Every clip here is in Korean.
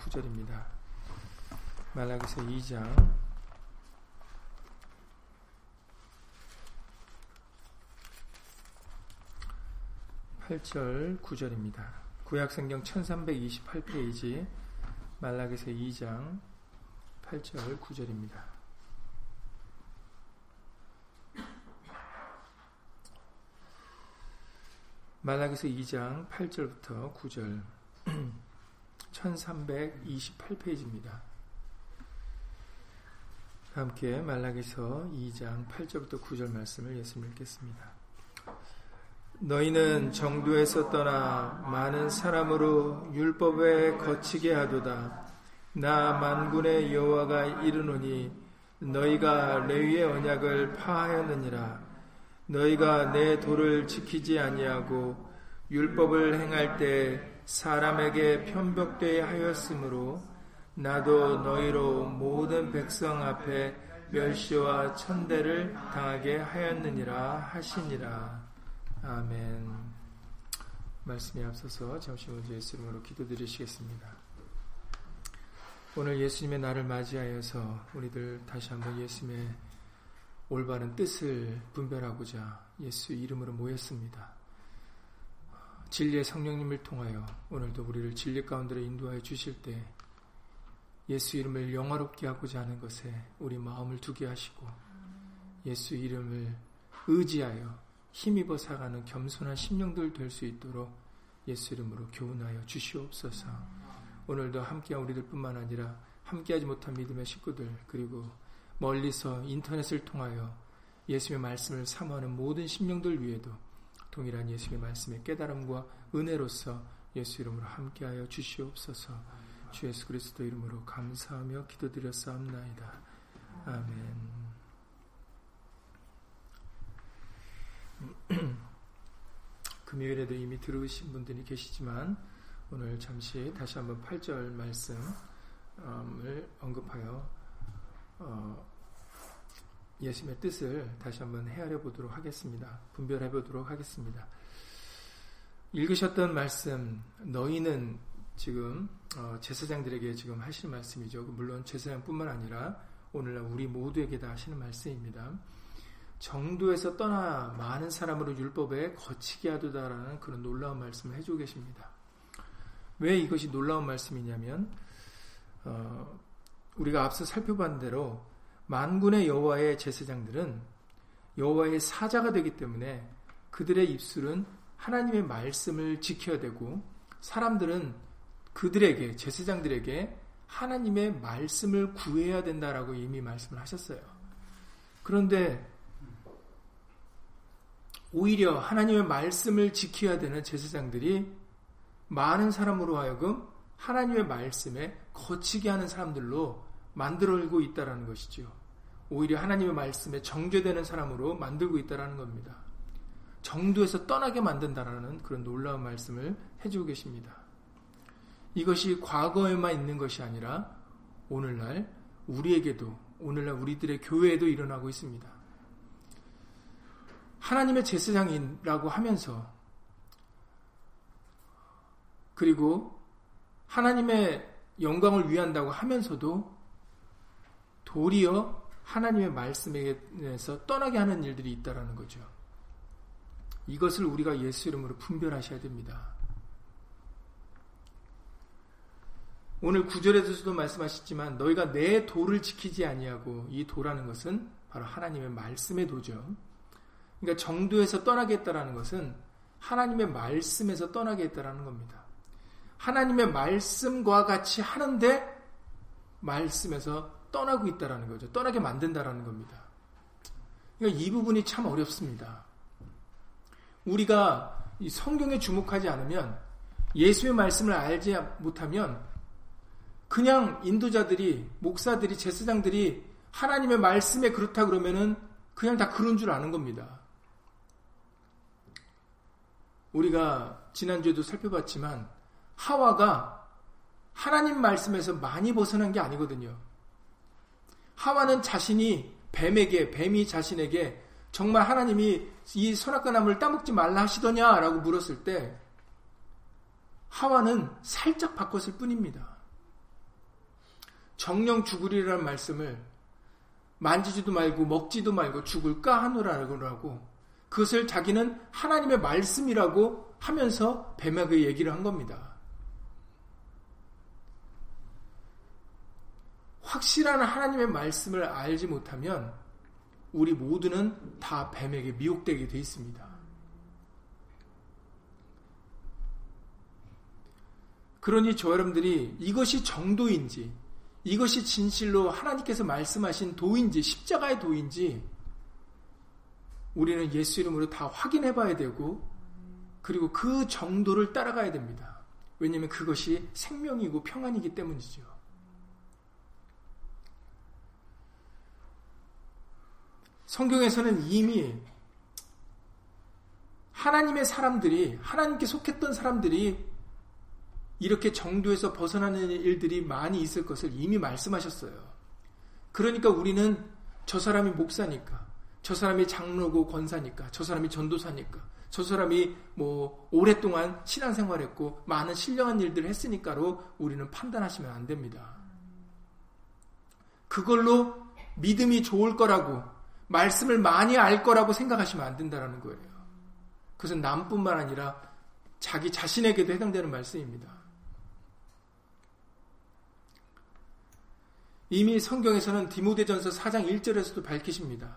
9절입니다. 말라기서 2장 8절 9절입니다. 구약성경 1328페이지 말라기서 2장 8절 9절입니다. 말라기서 2장 8절부터 9절 1328페이지입니다. 함께 말라기서 2장 8절부터 9절 말씀을 예수님 읽겠습니다. 너희는 정도에서 떠나 많은 사람으로 율법에 거치게 하도다. 나 만군의 여호와가 이르노니 너희가 레위의 언약을 파하였느니라. 너희가 내 도를 지키지 아니하고 율법을 행할 때 사람에게 편벽되게 하였으므로 나도 너희로 모든 백성 앞에 멸시와 천대를 당하게 하였느니라 하시니라. 아멘. 말씀에 앞서서 잠시 먼저 예수님으로 기도드리시겠습니다. 오늘 예수님의 날을 맞이하여서 우리들 다시 한번 예수님의 올바른 뜻을 분별하고자 예수 이름으로 모였습니다. 진리의 성령님을 통하여 오늘도 우리를 진리 가운데로 인도하여 주실 때 예수 이름을 영화롭게 하고자 하는 것에 우리 마음을 두게 하시고 예수 이름을 의지하여 힘입어 살아가는 겸손한 심령들 될 수 있도록 예수 이름으로 교훈하여 주시옵소서. 오늘도 함께한 우리들 뿐만 아니라 함께하지 못한 믿음의 식구들, 그리고 멀리서 인터넷을 통하여 예수의 말씀을 사모하는 모든 심령들 위에도 동일한 예수의 말씀의 깨달음과 은혜로서 예수 이름으로 함께하여 주시옵소서. 주 예수 그리스도 이름으로 감사하며 기도드렸사옵나이다. 아멘. 금요일에도 이미 들으신 분들이 계시지만 오늘 잠시 다시 한번 8절 말씀을 언급하여 예수님의 뜻을 다시 한번 헤아려 보도록 하겠습니다. 분별해 보도록 하겠습니다. 읽으셨던 말씀, 너희는 지금 제사장들에게 지금 하시는 말씀이죠. 물론 제사장뿐만 아니라 오늘날 우리 모두에게 다 하시는 말씀입니다. 정도에서 떠나 많은 사람으로 율법에 거치게 하도다라는 그런 놀라운 말씀을 해주고 계십니다. 왜 이것이 놀라운 말씀이냐면 우리가 앞서 살펴본 대로 만군의 여호와의 제사장들은 여호와의 사자가 되기 때문에 그들의 입술은 하나님의 말씀을 지켜야 되고, 사람들은 그들에게, 제사장들에게 하나님의 말씀을 구해야 된다라고 이미 말씀을 하셨어요. 그런데 오히려 하나님의 말씀을 지켜야 되는 제사장들이 많은 사람으로 하여금 하나님의 말씀에 거치게 하는 사람들로 만들고 있다라는 것이죠. 오히려 하나님의 말씀에 정죄되는 사람으로 만들고 있다라는 겁니다. 정도에서 떠나게 만든다라는 그런 놀라운 말씀을 해주고 계십니다. 이것이 과거에만 있는 것이 아니라 오늘날 우리에게도, 오늘날 우리들의 교회에도 일어나고 있습니다. 하나님의 제사장이라고 하면서, 그리고 하나님의 영광을 위한다고 하면서도 도리어 하나님의 말씀에서 떠나게 하는 일들이 있다라는 거죠. 이것을 우리가 예수 이름으로 분별하셔야 됩니다. 오늘 9절에서도 말씀하셨지만 너희가 내 도를 지키지 아니하고, 이 도라는 것은 바로 하나님의 말씀의 도죠. 그러니까 정도에서 떠나겠다라는 것은 하나님의 말씀에서 떠나겠다라는 겁니다. 하나님의 말씀과 같이 하는데 말씀에서 떠나고 있다라는 거죠. 떠나게 만든다라는 겁니다. 그러니까 이 부분이 참 어렵습니다. 우리가 이 성경에 주목하지 않으면, 예수의 말씀을 알지 못하면 그냥 인도자들이, 목사들이, 제사장들이 하나님의 말씀에 그렇다 그러면은 그냥 다 그런 줄 아는 겁니다. 우리가 지난주에도 살펴봤지만 하와가 하나님 말씀에서 많이 벗어난 게 아니거든요. 하와는 자신이 뱀에게, 뱀이 자신에게 정말 하나님이 이 선악과 나무를 따먹지 말라 하시더냐라고 물었을 때 하와는 살짝 바꿨을 뿐입니다. 정령 죽으리라는 말씀을 만지지도 말고 먹지도 말고 죽을까 하노라고 그것을 자기는 하나님의 말씀이라고 하면서 뱀에게 얘기를 한 겁니다. 확실한 하나님의 말씀을 알지 못하면 우리 모두는 다 뱀에게 미혹되게 돼 있습니다. 그러니 저 여러분들이 이것이 정도인지, 이것이 진실로 하나님께서 말씀하신 도인지, 십자가의 도인지 우리는 예수 이름으로 다 확인해 봐야 되고, 그리고 그 정도를 따라가야 됩니다. 왜냐하면 그것이 생명이고 평안이기 때문이죠. 성경에서는 이미 하나님의 사람들이, 하나님께 속했던 사람들이 이렇게 정도에서 벗어나는 일들이 많이 있을 것을 이미 말씀하셨어요. 그러니까 우리는 저 사람이 목사니까, 저 사람이 장로고 권사니까, 저 사람이 전도사니까, 저 사람이 오랫동안 신앙생활했고 많은 신령한 일들을 했으니까로 우리는 판단하시면 안 됩니다. 그걸로 믿음이 좋을 거라고, 말씀을 많이 알 거라고 생각하시면 안 된다는 거예요. 그것은 남뿐만 아니라 자기 자신에게도 해당되는 말씀입니다. 이미 성경에서는 디모데전서 4장 1절에서도 밝히십니다.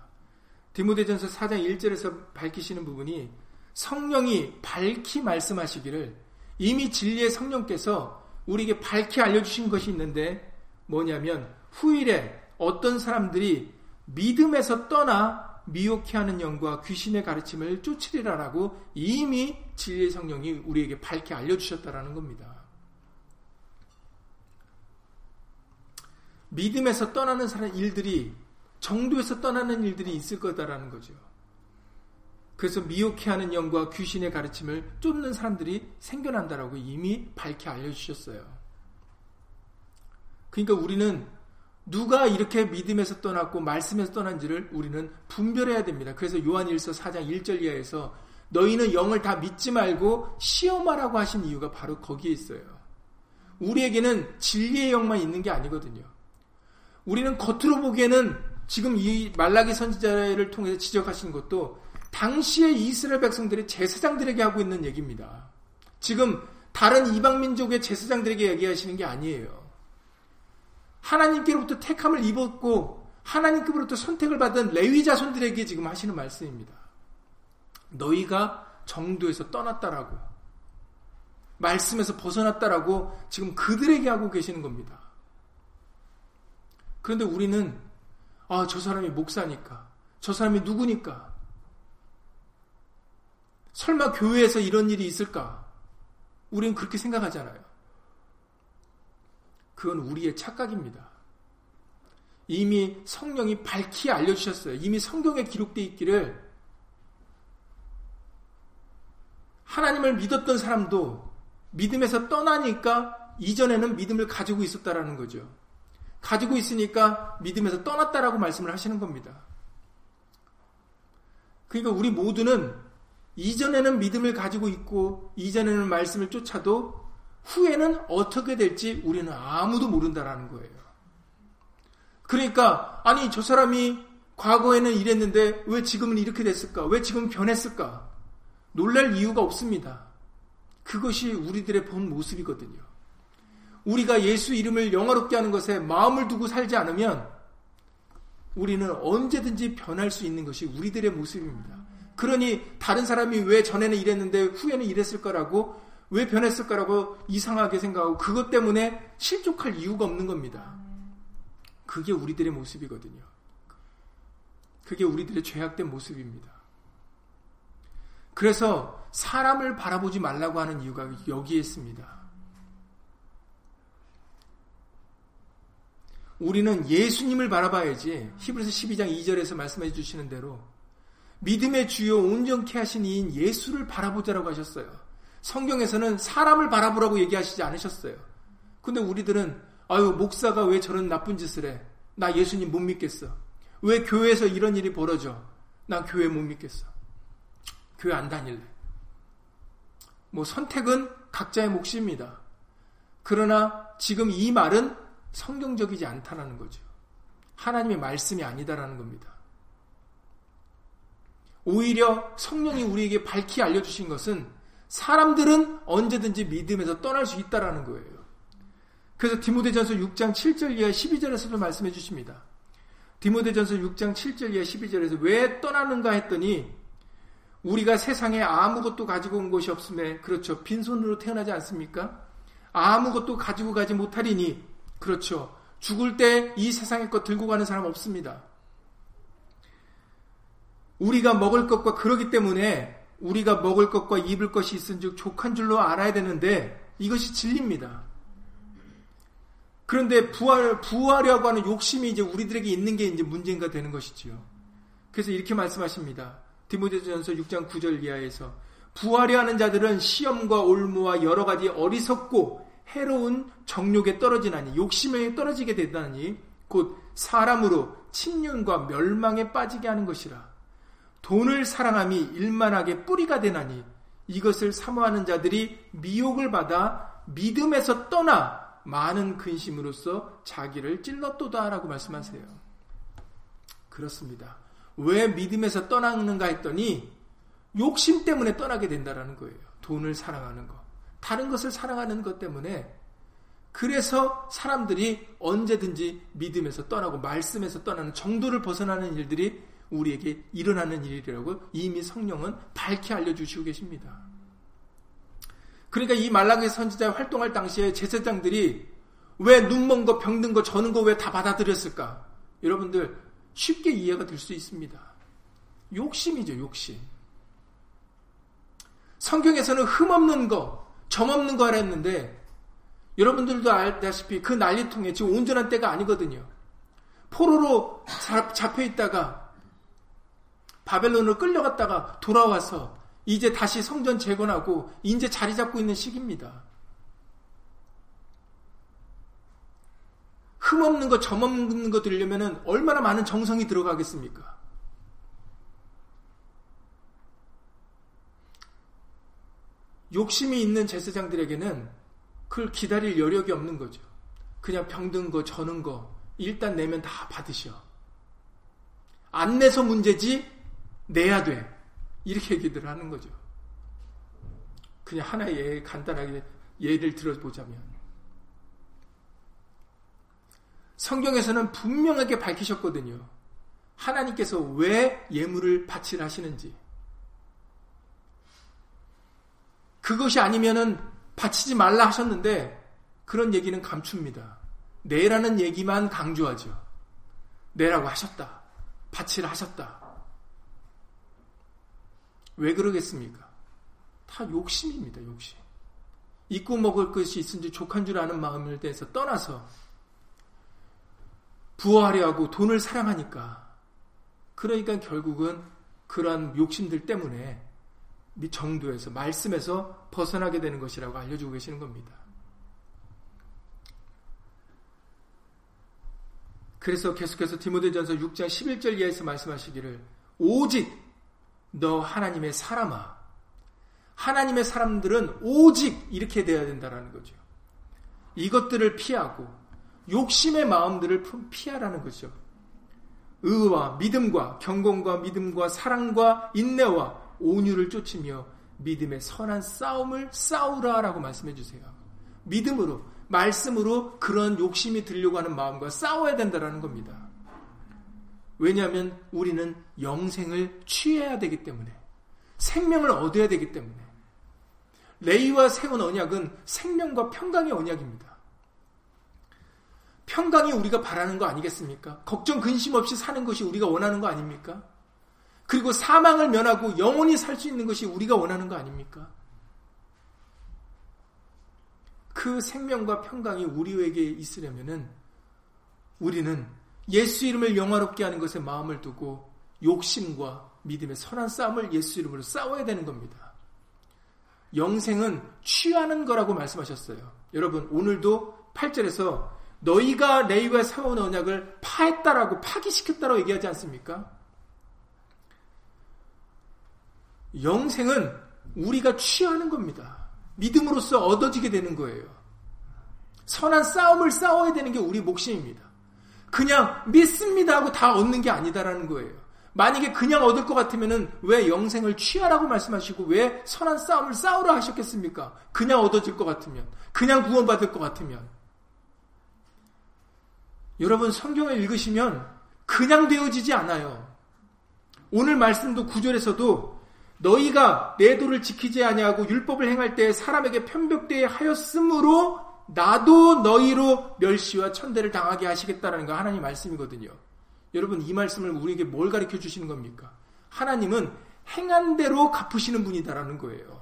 디모데전서 4장 1절에서 밝히시는 부분이, 성령이 밝히 말씀하시기를, 이미 진리의 성령께서 우리에게 밝히 알려주신 것이 있는데 뭐냐면, 후일에 어떤 사람들이 믿음에서 떠나 미혹해 하는 영과 귀신의 가르침을 쫓으리라라고 이미 진리의 성령이 우리에게 밝히 알려주셨다라는 겁니다. 믿음에서 떠나는 일들이, 정도에서 떠나는 일들이 있을 거다라는 거죠. 그래서 미혹해하는 영과 귀신의 가르침을 쫓는 사람들이 생겨난다라고 이미 밝히 알려주셨어요. 그러니까 우리는 누가 이렇게 믿음에서 떠났고 말씀에서 떠난지를 우리는 분별해야 됩니다. 그래서 요한일서 4장 1절 이하에서 너희는 영을 다 믿지 말고 시험하라고 하신 이유가 바로 거기에 있어요. 우리에게는 진리의 영만 있는 게 아니거든요. 우리는 겉으로 보기에는 지금 이 말라기 선지자를 통해서 지적하신 것도 당시의 이스라엘 백성들이 제사장들에게 하고 있는 얘기입니다. 지금 다른 이방 민족의 제사장들에게 얘기하시는 게 아니에요. 하나님께로부터 택함을 입었고 하나님께로부터 선택을 받은 레위 자손들에게 지금 하시는 말씀입니다. 너희가 정도에서 떠났다라고, 말씀에서 벗어났다라고 지금 그들에게 하고 계시는 겁니다. 그런데 우리는 저 사람이 목사니까, 저 사람이 누구니까, 설마 교회에서 이런 일이 있을까, 우리는 그렇게 생각하잖아요. 그건 우리의 착각입니다. 이미 성령이 밝히 알려주셨어요. 이미 성경에 기록되어 있기를, 하나님을 믿었던 사람도 믿음에서 떠나니까 이전에는 믿음을 가지고 있었다라는 거죠. 가지고 있으니까 믿음에서 떠났다라고 말씀을 하시는 겁니다. 그러니까 우리 모두는 이전에는 믿음을 가지고 있고 이전에는 말씀을 쫓아도 후에는 어떻게 될지 우리는 아무도 모른다라는 거예요. 그러니까 아니, 저 사람이 과거에는 이랬는데 왜 지금은 이렇게 됐을까? 왜 지금 변했을까? 놀랄 이유가 없습니다. 그것이 우리들의 본 모습이거든요. 우리가 예수 이름을 영화롭게 하는 것에 마음을 두고 살지 않으면 우리는 언제든지 변할 수 있는 것이 우리들의 모습입니다. 그러니 다른 사람이 왜 전에는 이랬는데 후에는 이랬을 거라고, 왜 변했을 거라고 이상하게 생각하고 그것 때문에 실족할 이유가 없는 겁니다. 그게 우리들의 모습이거든요. 그게 우리들의 죄악된 모습입니다. 그래서 사람을 바라보지 말라고 하는 이유가 여기에 있습니다. 우리는 예수님을 바라봐야지, 히브리서 12장 2절에서 말씀해 주시는 대로 믿음의 주요 온전케 하신 이인 예수를 바라보자라고 하셨어요. 성경에서는 사람을 바라보라고 얘기하시지 않으셨어요. 근데 우리들은 목사가 왜 저런 나쁜 짓을 해? 나 예수님 못 믿겠어. 왜 교회에서 이런 일이 벌어져? 난 교회 못 믿겠어. 교회 안 다닐래. 선택은 각자의 몫입니다. 그러나 지금 이 말은 성경적이지 않다라는 거죠. 하나님의 말씀이 아니다라는 겁니다. 오히려 성령이 우리에게 밝히 알려주신 것은 사람들은 언제든지 믿음에서 떠날 수 있다라는 거예요. 그래서 디모데전서 6장 7절 이하 12절에서도 말씀해 주십니다. 디모데전서 6장 7절 이하 12절에서 왜 떠나는가 했더니 우리가 세상에 아무것도 가지고 온 것이 없음에, 그렇죠, 빈손으로 태어나지 않습니까? 아무것도 가지고 가지 못하리니, 그렇죠, 죽을 때 이 세상의 것 들고 가는 사람 없습니다. 우리가 먹을 것과, 그러기 때문에 우리가 먹을 것과 입을 것이 있은즉 족한 줄로 알아야 되는데, 이것이 진리입니다. 그런데 부하려고 하는 욕심이 이제 우리들에게 있는 게 이제 문제인가 되는 것이지요. 그래서 이렇게 말씀하십니다. 디모데전서 6장 9절 이하에서 부하려 하는 자들은 시험과 올무와 여러 가지 어리석고 해로운 정욕에 떨어지나니, 욕심에 떨어지게 되다니 곧 사람으로 침륜과 멸망에 빠지게 하는 것이라. 돈을 사랑함이 일만하게 뿌리가 되나니 이것을 사모하는 자들이 미혹을 받아 믿음에서 떠나 많은 근심으로써 자기를 찔렀도다 라고 말씀하세요. 그렇습니다. 왜 믿음에서 떠나는가 했더니 욕심 때문에 떠나게 된다라는 거예요. 돈을 사랑하는 것, 다른 것을 사랑하는 것 때문에. 그래서 사람들이 언제든지 믿음에서 떠나고 말씀에서 떠나는, 정도를 벗어나는 일들이 우리에게 일어나는 일이라고 이미 성령은 밝히 알려주시고 계십니다. 그러니까 이 말라기 선지자 활동할 당시에 제사장들이 왜 눈먼 거, 병든 거, 저는 거 왜 다 받아들였을까? 여러분들 쉽게 이해가 될 수 있습니다. 욕심이죠, 욕심. 성경에서는 흠 없는 거, 점 없는 거 하라 했는데, 여러분들도 알다시피 그 난리통에 지금 온전한 때가 아니거든요. 포로로 잡혀있다가 바벨론으로 끌려갔다가 돌아와서 이제 다시 성전 재건하고 이제 자리 잡고 있는 시기입니다. 흠 없는 거, 점 없는 거 들려면 얼마나 많은 정성이 들어가겠습니까? 욕심이 있는 제사장들에게는 그걸 기다릴 여력이 없는 거죠. 그냥 병든 거, 저는 거 일단 내면 다 받으셔. 안 내서 문제지 내야 돼, 이렇게 얘기들 하는 거죠. 그냥 하나의 간단하게 예를 들어보자면, 성경에서는 분명하게 밝히셨거든요. 하나님께서 왜 예물을 바치라 하시는지. 그것이 아니면은 바치지 말라 하셨는데 그런 얘기는 감춥니다. 내라는 얘기만 강조하죠. 내라고 하셨다, 바치라 하셨다. 왜 그러겠습니까? 다 욕심입니다, 욕심. 잊고 먹을 것이 있은지 족한 줄 아는 마음을 대해서 떠나서 부하려 하고 돈을 사랑하니까, 그러니까 결국은 그러한 욕심들 때문에 정도에서, 말씀에서 벗어나게 되는 것이라고 알려주고 계시는 겁니다. 그래서 계속해서 디모데전서 6장 11절 이하에서 말씀하시기를 오직 너 하나님의 사람아. 하나님의 사람들은 오직 이렇게 돼야 된다라는 거죠. 이것들을 피하고 욕심의 마음들을 피하라는 거죠. 의와 믿음과 경건과 믿음과 사랑과 인내와 온유를 쫓으며 믿음의 선한 싸움을 싸우라라고 말씀해 주세요. 믿음으로, 말씀으로 그런 욕심이 들려고 하는 마음과 싸워야 된다라는 겁니다. 왜냐하면 우리는 영생을 취해야 되기 때문에, 생명을 얻어야 되기 때문에. 레위와 세운 언약은 생명과 평강의 언약입니다. 평강이 우리가 바라는 거 아니겠습니까? 걱정 근심 없이 사는 것이 우리가 원하는 거 아닙니까? 그리고 사망을 면하고 영원히 살 수 있는 것이 우리가 원하는 거 아닙니까? 그 생명과 평강이 우리에게 있으려면은 우리는 예수 이름을 영화롭게 하는 것에 마음을 두고 욕심과 믿음의 선한 싸움을 예수 이름으로 싸워야 되는 겁니다. 영생은 취하는 거라고 말씀하셨어요. 여러분, 오늘도 8절에서 너희가 레위와 세운 언약을 파했다라고, 파기시켰다라고 얘기하지 않습니까? 영생은 우리가 취하는 겁니다. 믿음으로써 얻어지게 되는 거예요. 선한 싸움을 싸워야 되는 게 우리 몫입니다. 그냥 믿습니다 하고 다 얻는 게 아니다라는 거예요. 만약에 그냥 얻을 것 같으면 왜 영생을 취하라고 말씀하시고 왜 선한 싸움을 싸우라 하셨겠습니까? 그냥 얻어질 것 같으면, 그냥 구원받을 것 같으면. 여러분, 성경을 읽으시면 그냥 되어지지 않아요. 오늘 말씀도 9절에서도 너희가 내 도를 지키지 아니하고 율법을 행할 때 사람에게 편벽되게 하였으므로 나도 너희로 멸시와 천대를 당하게 하시겠다라는 거 하나님 말씀이거든요. 여러분, 이 말씀을 우리에게 뭘 가르쳐 주시는 겁니까? 하나님은 행한 대로 갚으시는 분이다라는 거예요.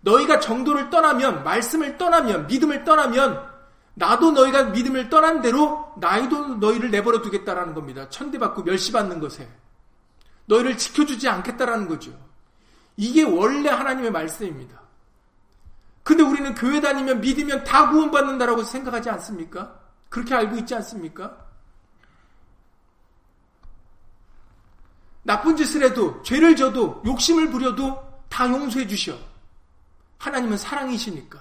너희가 정도를 떠나면, 말씀을 떠나면, 믿음을 떠나면 나도 너희가 믿음을 떠난 대로 나도 너희를 내버려 두겠다라는 겁니다. 천대받고 멸시받는 것에 너희를 지켜주지 않겠다라는 거죠. 이게 원래 하나님의 말씀입니다. 근데 우리는 교회 다니면 믿으면 다 구원받는다라고 생각하지 않습니까? 그렇게 알고 있지 않습니까? 나쁜 짓을 해도, 죄를 져도, 욕심을 부려도 다 용서해 주셔. 하나님은 사랑이시니까.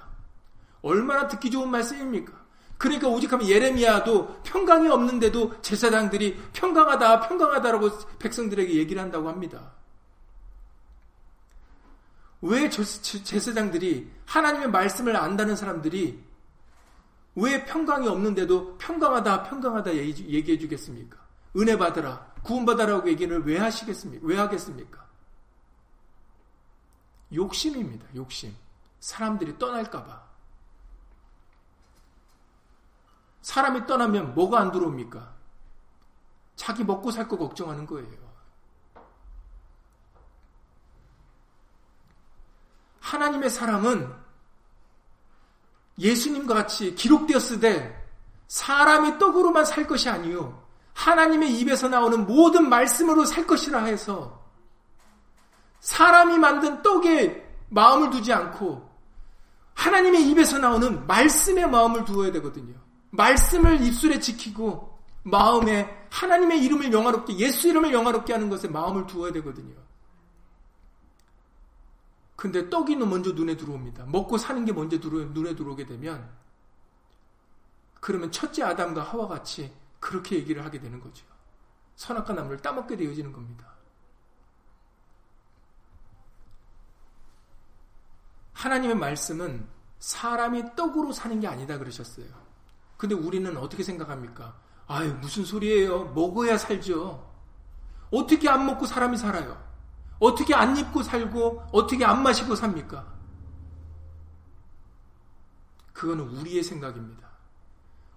얼마나 듣기 좋은 말씀입니까? 그러니까 오직하면 예레미야도 평강이 없는데도 제사장들이 평강하다, 평강하다라고 백성들에게 얘기를 한다고 합니다. 왜 제사장들이, 하나님의 말씀을 안다는 사람들이 왜 평강이 없는데도 평강하다, 평강하다 얘기해 주겠습니까? 은혜 받으라, 구원받으라고 얘기를 왜 하시겠습니까? 왜 하겠습니까? 욕심입니다. 욕심. 사람들이 떠날까봐. 사람이 떠나면 뭐가 안 들어옵니까? 자기 먹고 살 거 걱정하는 거예요. 하나님의 사랑은 예수님과 같이 기록되었으되 사람의 떡으로만 살 것이 아니요 하나님의 입에서 나오는 모든 말씀으로 살 것이라 해서 사람이 만든 떡에 마음을 두지 않고 하나님의 입에서 나오는 말씀에 마음을 두어야 되거든요. 말씀을 입술에 지키고 마음에 하나님의 이름을 영화롭게, 예수 이름을 영화롭게 하는 것에 마음을 두어야 되거든요. 근데 떡이 먼저 눈에 들어옵니다. 먹고 사는 게 먼저 눈에 들어오게 되면 그러면 첫째 아담과 하와 같이 그렇게 얘기를 하게 되는 거죠. 선악과 나무를 따먹게 되어지는 겁니다. 하나님의 말씀은 사람이 떡으로 사는 게 아니다 그러셨어요. 근데 우리는 어떻게 생각합니까? 아유, 무슨 소리예요. 먹어야 살죠. 어떻게 안 먹고 사람이 살아요? 어떻게 안 입고 살고 어떻게 안 마시고 삽니까? 그거는 우리의 생각입니다.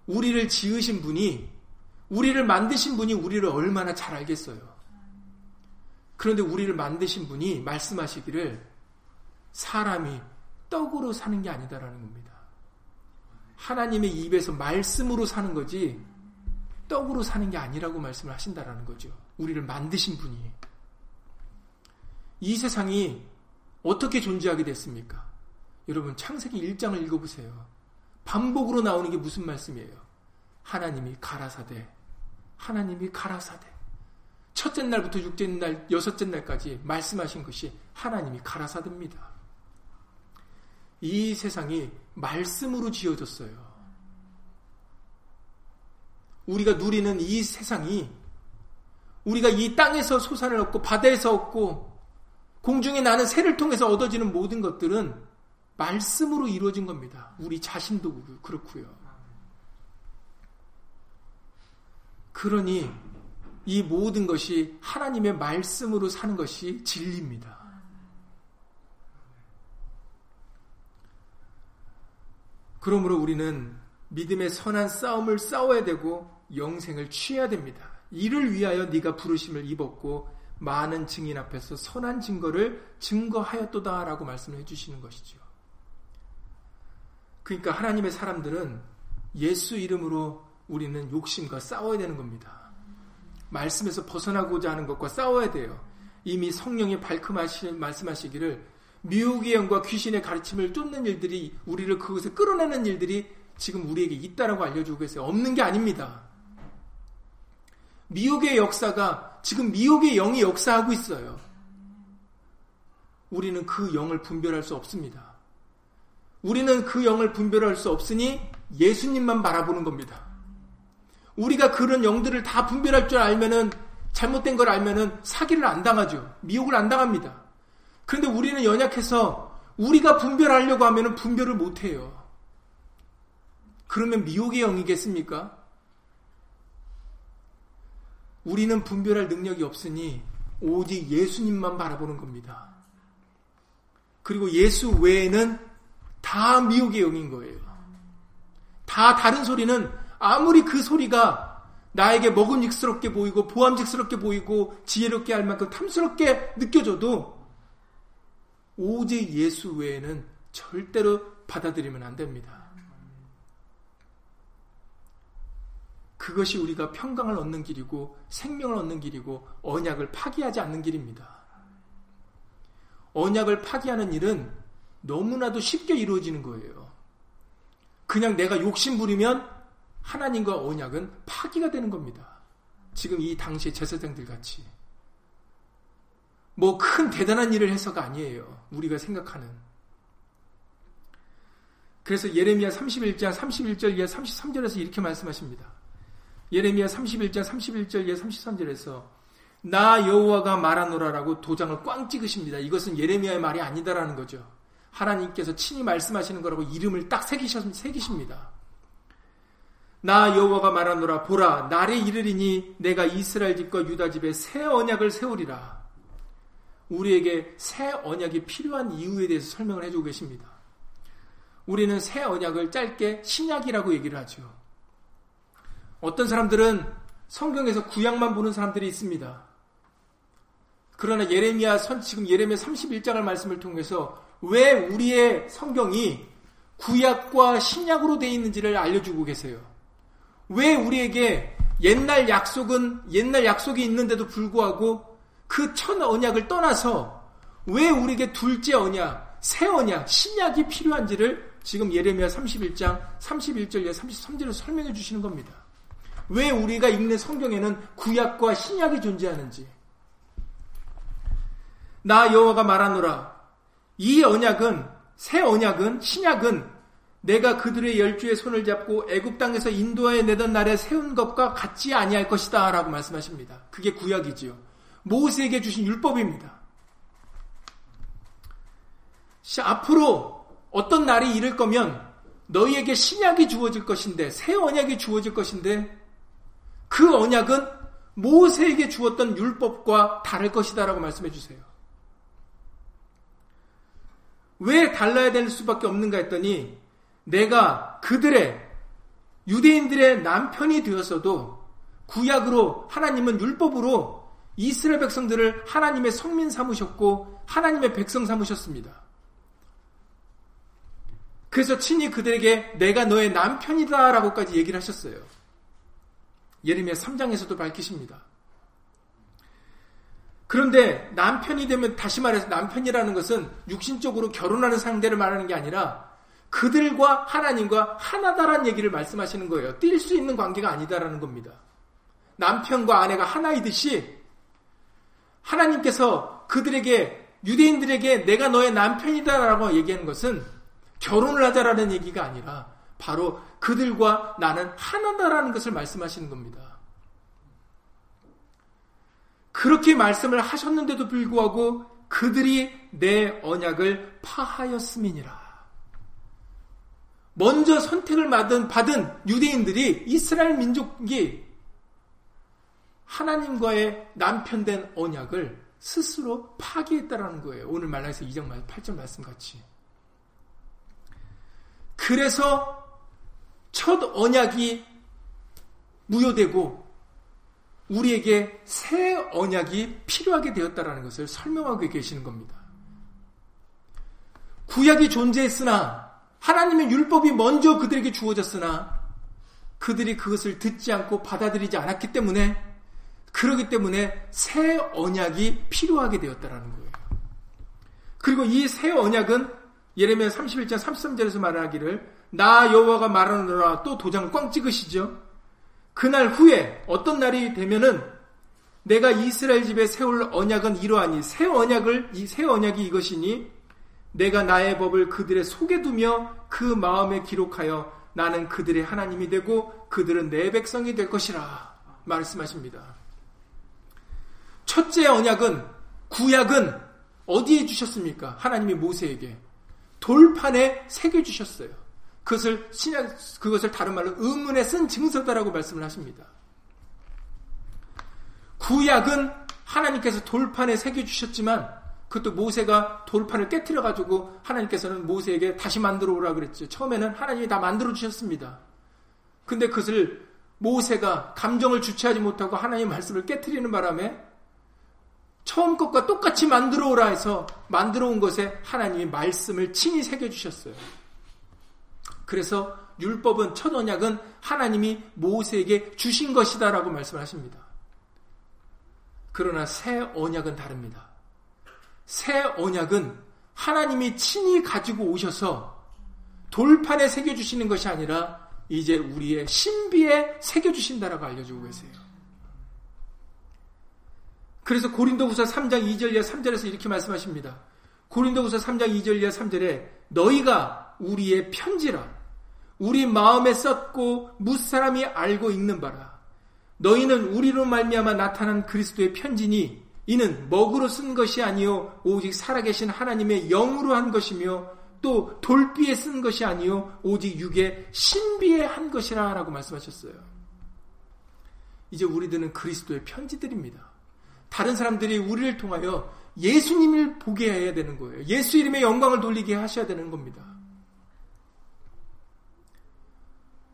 우리를 지으신 분이, 우리를 만드신 분이 우리를 얼마나 잘 알겠어요. 그런데 우리를 만드신 분이 말씀하시기를 사람이 떡으로 사는 게 아니다라는 겁니다. 하나님의 입에서 말씀으로 사는 거지 떡으로 사는 게 아니라고 말씀을 하신다라는 거죠. 우리를 만드신 분이. 이 세상이 어떻게 존재하게 됐습니까? 여러분, 창세기 1장을 읽어보세요. 반복으로 나오는 게 무슨 말씀이에요? 하나님이 가라사대, 하나님이 가라사대. 첫째 날부터 육째 날, 여섯째 날까지 말씀하신 것이 하나님이 가라사대입니다. 이 세상이 말씀으로 지어졌어요. 우리가 누리는 이 세상이, 우리가 이 땅에서 소산을 얻고 바다에서 얻고 공중에 나는 새를 통해서 얻어지는 모든 것들은 말씀으로 이루어진 겁니다. 우리 자신도 그렇고요. 그러니 이 모든 것이 하나님의 말씀으로 사는 것이 진리입니다. 그러므로 우리는 믿음의 선한 싸움을 싸워야 되고 영생을 취해야 됩니다. 이를 위하여 네가 부르심을 입었고 많은 증인 앞에서 선한 증거를 증거하였도다 라고 말씀을 해주시는 것이죠. 그러니까 하나님의 사람들은 예수 이름으로 우리는 욕심과 싸워야 되는 겁니다. 말씀에서 벗어나고자 하는 것과 싸워야 돼요. 이미 성령이 밝히 말씀하시기를 미혹의 영과 귀신의 가르침을 쫓는 일들이, 우리를 그것에 끌어내는 일들이 지금 우리에게 있다라고 알려주고 계세요. 없는 게 아닙니다. 미혹의 역사가 지금, 미혹의 영이 역사하고 있어요. 우리는 그 영을 분별할 수 없습니다. 우리는 그 영을 분별할 수 없으니 예수님만 바라보는 겁니다. 우리가 그런 영들을 다 분별할 줄 알면은, 잘못된 걸 알면은 사기를 안 당하죠. 미혹을 안 당합니다. 그런데 우리는 연약해서 우리가 분별하려고 하면은 분별을 못 해요. 그러면 미혹의 영이겠습니까? 우리는 분별할 능력이 없으니 오직 예수님만 바라보는 겁니다. 그리고 예수 외에는 다 미혹의 영인 거예요. 다 다른 소리는 아무리 그 소리가 나에게 먹음직스럽게 보이고 보암직스럽게 보이고 지혜롭게 할 만큼 탐스럽게 느껴져도 오직 예수 외에는 절대로 받아들이면 안 됩니다. 그것이 우리가 평강을 얻는 길이고 생명을 얻는 길이고 언약을 파기하지 않는 길입니다. 언약을 파기하는 일은 너무나도 쉽게 이루어지는 거예요. 그냥 내가 욕심 부리면 하나님과 언약은 파기가 되는 겁니다. 지금 이 당시의 제사장들 같이. 뭐 큰 대단한 일을 해서가 아니에요. 우리가 생각하는. 그래서 예레미야 31장 31절 이하 33절에서 이렇게 말씀하십니다. 예레미야 31장 31절 이하 33절에서 나 여호와가 말하노라라고 도장을 꽝 찍으십니다. 이것은 예레미야의 말이 아니다라는 거죠. 하나님께서 친히 말씀하시는 거라고 이름을 딱 새기십니다. 나 여호와가 말하노라 보라 날에 이르리니 내가 이스라엘 집과 유다 집에 새 언약을 세우리라. 우리에게 새 언약이 필요한 이유에 대해서 설명을 해주고 계십니다. 우리는 새 언약을 짧게 신약이라고 얘기를 하죠. 어떤 사람들은 성경에서 구약만 보는 사람들이 있습니다. 그러나 지금 예레미야 31장을 말씀을 통해서 왜 우리의 성경이 구약과 신약으로 되어 있는지를 알려주고 계세요. 왜 우리에게 옛날 약속이 있는데도 불구하고 그 첫 언약을 떠나서 왜 우리에게 둘째 언약, 새 언약, 신약이 필요한지를 지금 예레미야 31장 31절, 33절에서 설명해 주시는 겁니다. 왜 우리가 읽는 성경에는 구약과 신약이 존재하는지. 나 여호와가 말하노라. 새 언약은, 신약은 내가 그들의 열주의 손을 잡고 애굽 땅에서 인도하여 내던 날에 세운 것과 같지 아니할 것이다 라고 말씀하십니다. 그게 구약이지요. 모세에게 주신 율법입니다. 앞으로 어떤 날이 이를 거면 너희에게 신약이 주어질 것인데, 새 언약이 주어질 것인데, 그 언약은 모세에게 주었던 율법과 다를 것이다 라고 말씀해 주세요. 왜 달라야 될 수밖에 없는가 했더니 내가 유대인들의 남편이 되었어도 구약으로 하나님은 율법으로 이스라엘 백성들을 하나님의 성민 삼으셨고 하나님의 백성 삼으셨습니다. 그래서 친히 그들에게 내가 너의 남편이다 라고까지 얘기를 하셨어요. 예레미야 3장에서도 밝히십니다. 그런데 남편이 되면, 다시 말해서 남편이라는 것은 육신적으로 결혼하는 상대를 말하는 게 아니라 그들과 하나님과 하나다라는 얘기를 말씀하시는 거예요. 뗄 수 있는 관계가 아니다라는 겁니다. 남편과 아내가 하나이듯이 하나님께서 유대인들에게 내가 너의 남편이다라고 얘기하는 것은 결혼을 하자라는 얘기가 아니라 바로 그들과 나는 하나다라는 것을 말씀하시는 겁니다. 그렇게 말씀을 하셨는데도 불구하고 그들이 내 언약을 파하였음이니라. 먼저 선택을 받은 유대인들이, 이스라엘 민족이 하나님과의 남편된 언약을 스스로 파기했다라는 거예요. 오늘 말라기서 2장 8절 말씀같이. 그래서 첫 언약이 무효되고 우리에게 새 언약이 필요하게 되었다라는 것을 설명하고 계시는 겁니다. 구약이 존재했으나 하나님의 율법이 먼저 그들에게 주어졌으나 그들이 그것을 듣지 않고 받아들이지 않았기 때문에, 그러기 때문에 새 언약이 필요하게 되었다라는 거예요. 그리고 이 새 언약은 예레미야 31장 33절에서 말하기를 나 여호와가 말하노라, 또 도장을 꽝 찍으시죠. 그날 후에 어떤 날이 되면은 내가 이스라엘 집에 세울 언약은 이러하니 새 언약이 이것이니 내가 나의 법을 그들의 속에 두며 그 마음에 기록하여 나는 그들의 하나님이 되고 그들은 내 백성이 될 것이라 말씀하십니다. 첫째 언약은, 구약은 어디에 주셨습니까? 하나님이 모세에게 돌판에 새겨주셨어요. 그것을 다른 말로 의문에 쓴 증서다라고 말씀을 하십니다. 구약은 하나님께서 돌판에 새겨주셨지만 그것도 모세가 돌판을 깨트려가지고 하나님께서는 모세에게 다시 만들어 오라 그랬죠. 처음에는 하나님이 다 만들어 주셨습니다. 근데 그것을 모세가 감정을 주체하지 못하고 하나님의 말씀을 깨트리는 바람에 처음 것과 똑같이 만들어 오라 해서 만들어 온 것에 하나님이 말씀을 친히 새겨주셨어요. 그래서 율법은, 첫 언약은 하나님이 모세에게 주신 것이다 라고 말씀하십니다. 그러나 새 언약은 다릅니다. 새 언약은 하나님이 친히 가지고 오셔서 돌판에 새겨주시는 것이 아니라 이제 우리의 신비에 새겨주신다라고 알려주고 계세요. 그래서 고린도후서 3장 2절 이하 3절에서 이렇게 말씀하십니다. 고린도후서 3장 2절 이하 3절에 너희가 우리의 편지라 우리 마음에 썼고 무사람이 알고 읽는 바라 너희는 우리로 말미암아 나타난 그리스도의 편지니 이는 먹으로 쓴 것이 아니요 오직 살아계신 하나님의 영으로 한 것이며 또 돌비에 쓴 것이 아니요 오직 육의 신비에 한 것이라 라고 말씀하셨어요. 이제 우리들은 그리스도의 편지들입니다. 다른 사람들이 우리를 통하여 예수님을 보게 해야 되는 거예요. 예수 이름의 영광을 돌리게 하셔야 되는 겁니다.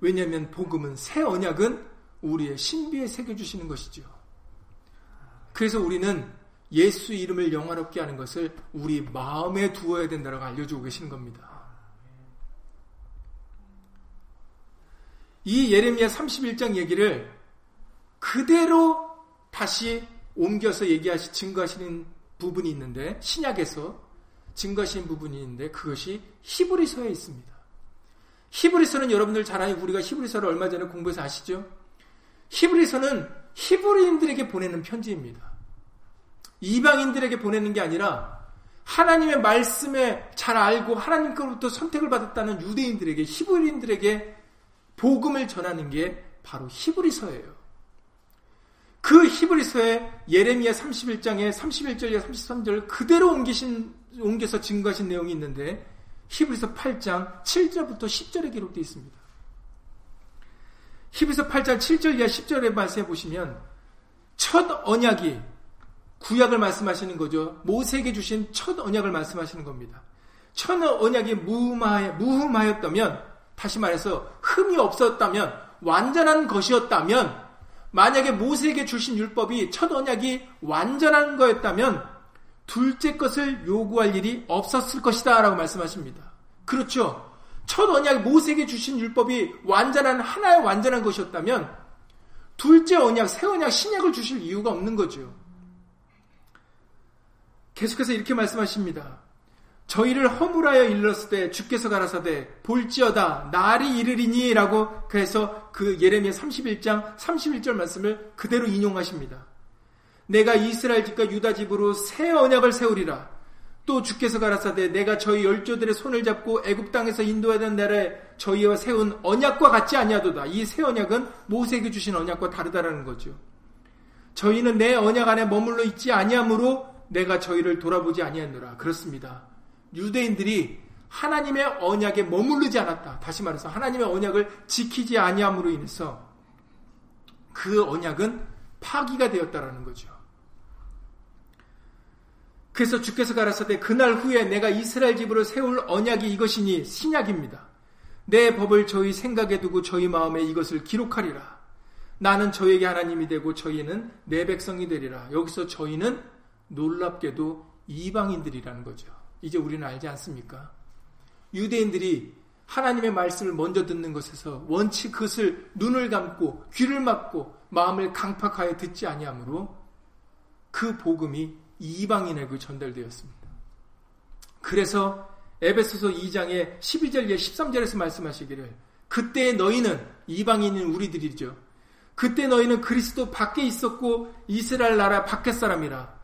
왜냐하면 복음은, 새 언약은 우리의 신비에 새겨주시는 것이죠. 그래서 우리는 예수 이름을 영화롭게 하는 것을 우리 마음에 두어야 된다라고 알려주고 계시는 겁니다. 이 예레미야 31장 얘기를 그대로 다시 옮겨서 얘기하시 증거하시는 부분이 있는데, 신약에서 증거하시는 부분이 있는데 그것이 히브리서에 있습니다. 히브리서는 여러분들 잘 아니, 우리가 히브리서를 얼마 전에 공부해서 아시죠? 히브리서는 히브리인들에게 보내는 편지입니다. 이방인들에게 보내는 게 아니라 하나님의 말씀에 잘 알고 하나님께로부터 선택을 받았다는 유대인들에게, 히브리인들에게 복음을 전하는 게 바로 히브리서예요. 그 히브리서에 예레미야 31장에 31절에 33절을 그대로 옮겨서 증거하신 내용이 있는데 히브리서 8장 7절부터 10절에 기록되어 있습니다. 히브리서 8장 7절 이하 10절에 말씀해 보시면 첫 언약이, 구약을 말씀하시는 거죠. 모세에게 주신 첫 언약을 말씀하시는 겁니다. 첫 언약이 무흠하였다면, 다시 말해서 흠이 없었다면, 완전한 것이었다면, 만약에 모세에게 주신 율법이, 첫 언약이 완전한 거였다면 둘째 것을 요구할 일이 없었을 것이다 라고 말씀하십니다. 그렇죠. 첫 언약, 모세에게 주신 율법이 완전한, 하나의 완전한 것이었다면 둘째 언약, 새 언약, 신약을 주실 이유가 없는 거죠. 계속해서 이렇게 말씀하십니다. 저희를 허물하여 일렀을 때 주께서 가라사대 볼지어다 날이 이르리니 라고, 그래서 그 예레미야 31장 31절 말씀을 그대로 인용하십니다. 내가 이스라엘 집과 유다 집으로 새 언약을 세우리라. 또 주께서 가라사대 내가 저희 열조들의 손을 잡고 애굽 땅에서 인도하던 나라에 저희와 세운 언약과 같지 아니하도다. 이 새 언약은 모세에게 주신 언약과 다르다라는 거죠. 저희는 내 언약 안에 머물러 있지 아니하므로 내가 저희를 돌아보지 아니하노라. 그렇습니다. 유대인들이 하나님의 언약에 머무르지 않았다. 다시 말해서 하나님의 언약을 지키지 아니함으로 인해서 그 언약은 파기가 되었다라는 거죠. 그래서 주께서 가라사대 그날 후에 내가 이스라엘 집으로 세울 언약이 이것이니, 신약입니다. 내 법을 저희 생각에 두고 저희 마음에 이것을 기록하리라. 나는 저에게 하나님이 되고 저희는 내 백성이 되리라. 여기서 저희는 놀랍게도 이방인들이라는 거죠. 이제 우리는 알지 않습니까? 유대인들이 하나님의 말씀을 먼저 듣는 것에서 원칙, 그것을 눈을 감고 귀를 막고 마음을 강팍하여 듣지 아니하므로 그 복음이 이방인에게 전달되었습니다. 그래서 에베소서 2장의 12절, 13절에서 말씀하시기를 그때 너희는, 이방인인 우리들이죠, 그때 너희는 그리스도 밖에 있었고 이스라엘 나라 밖에 사람이라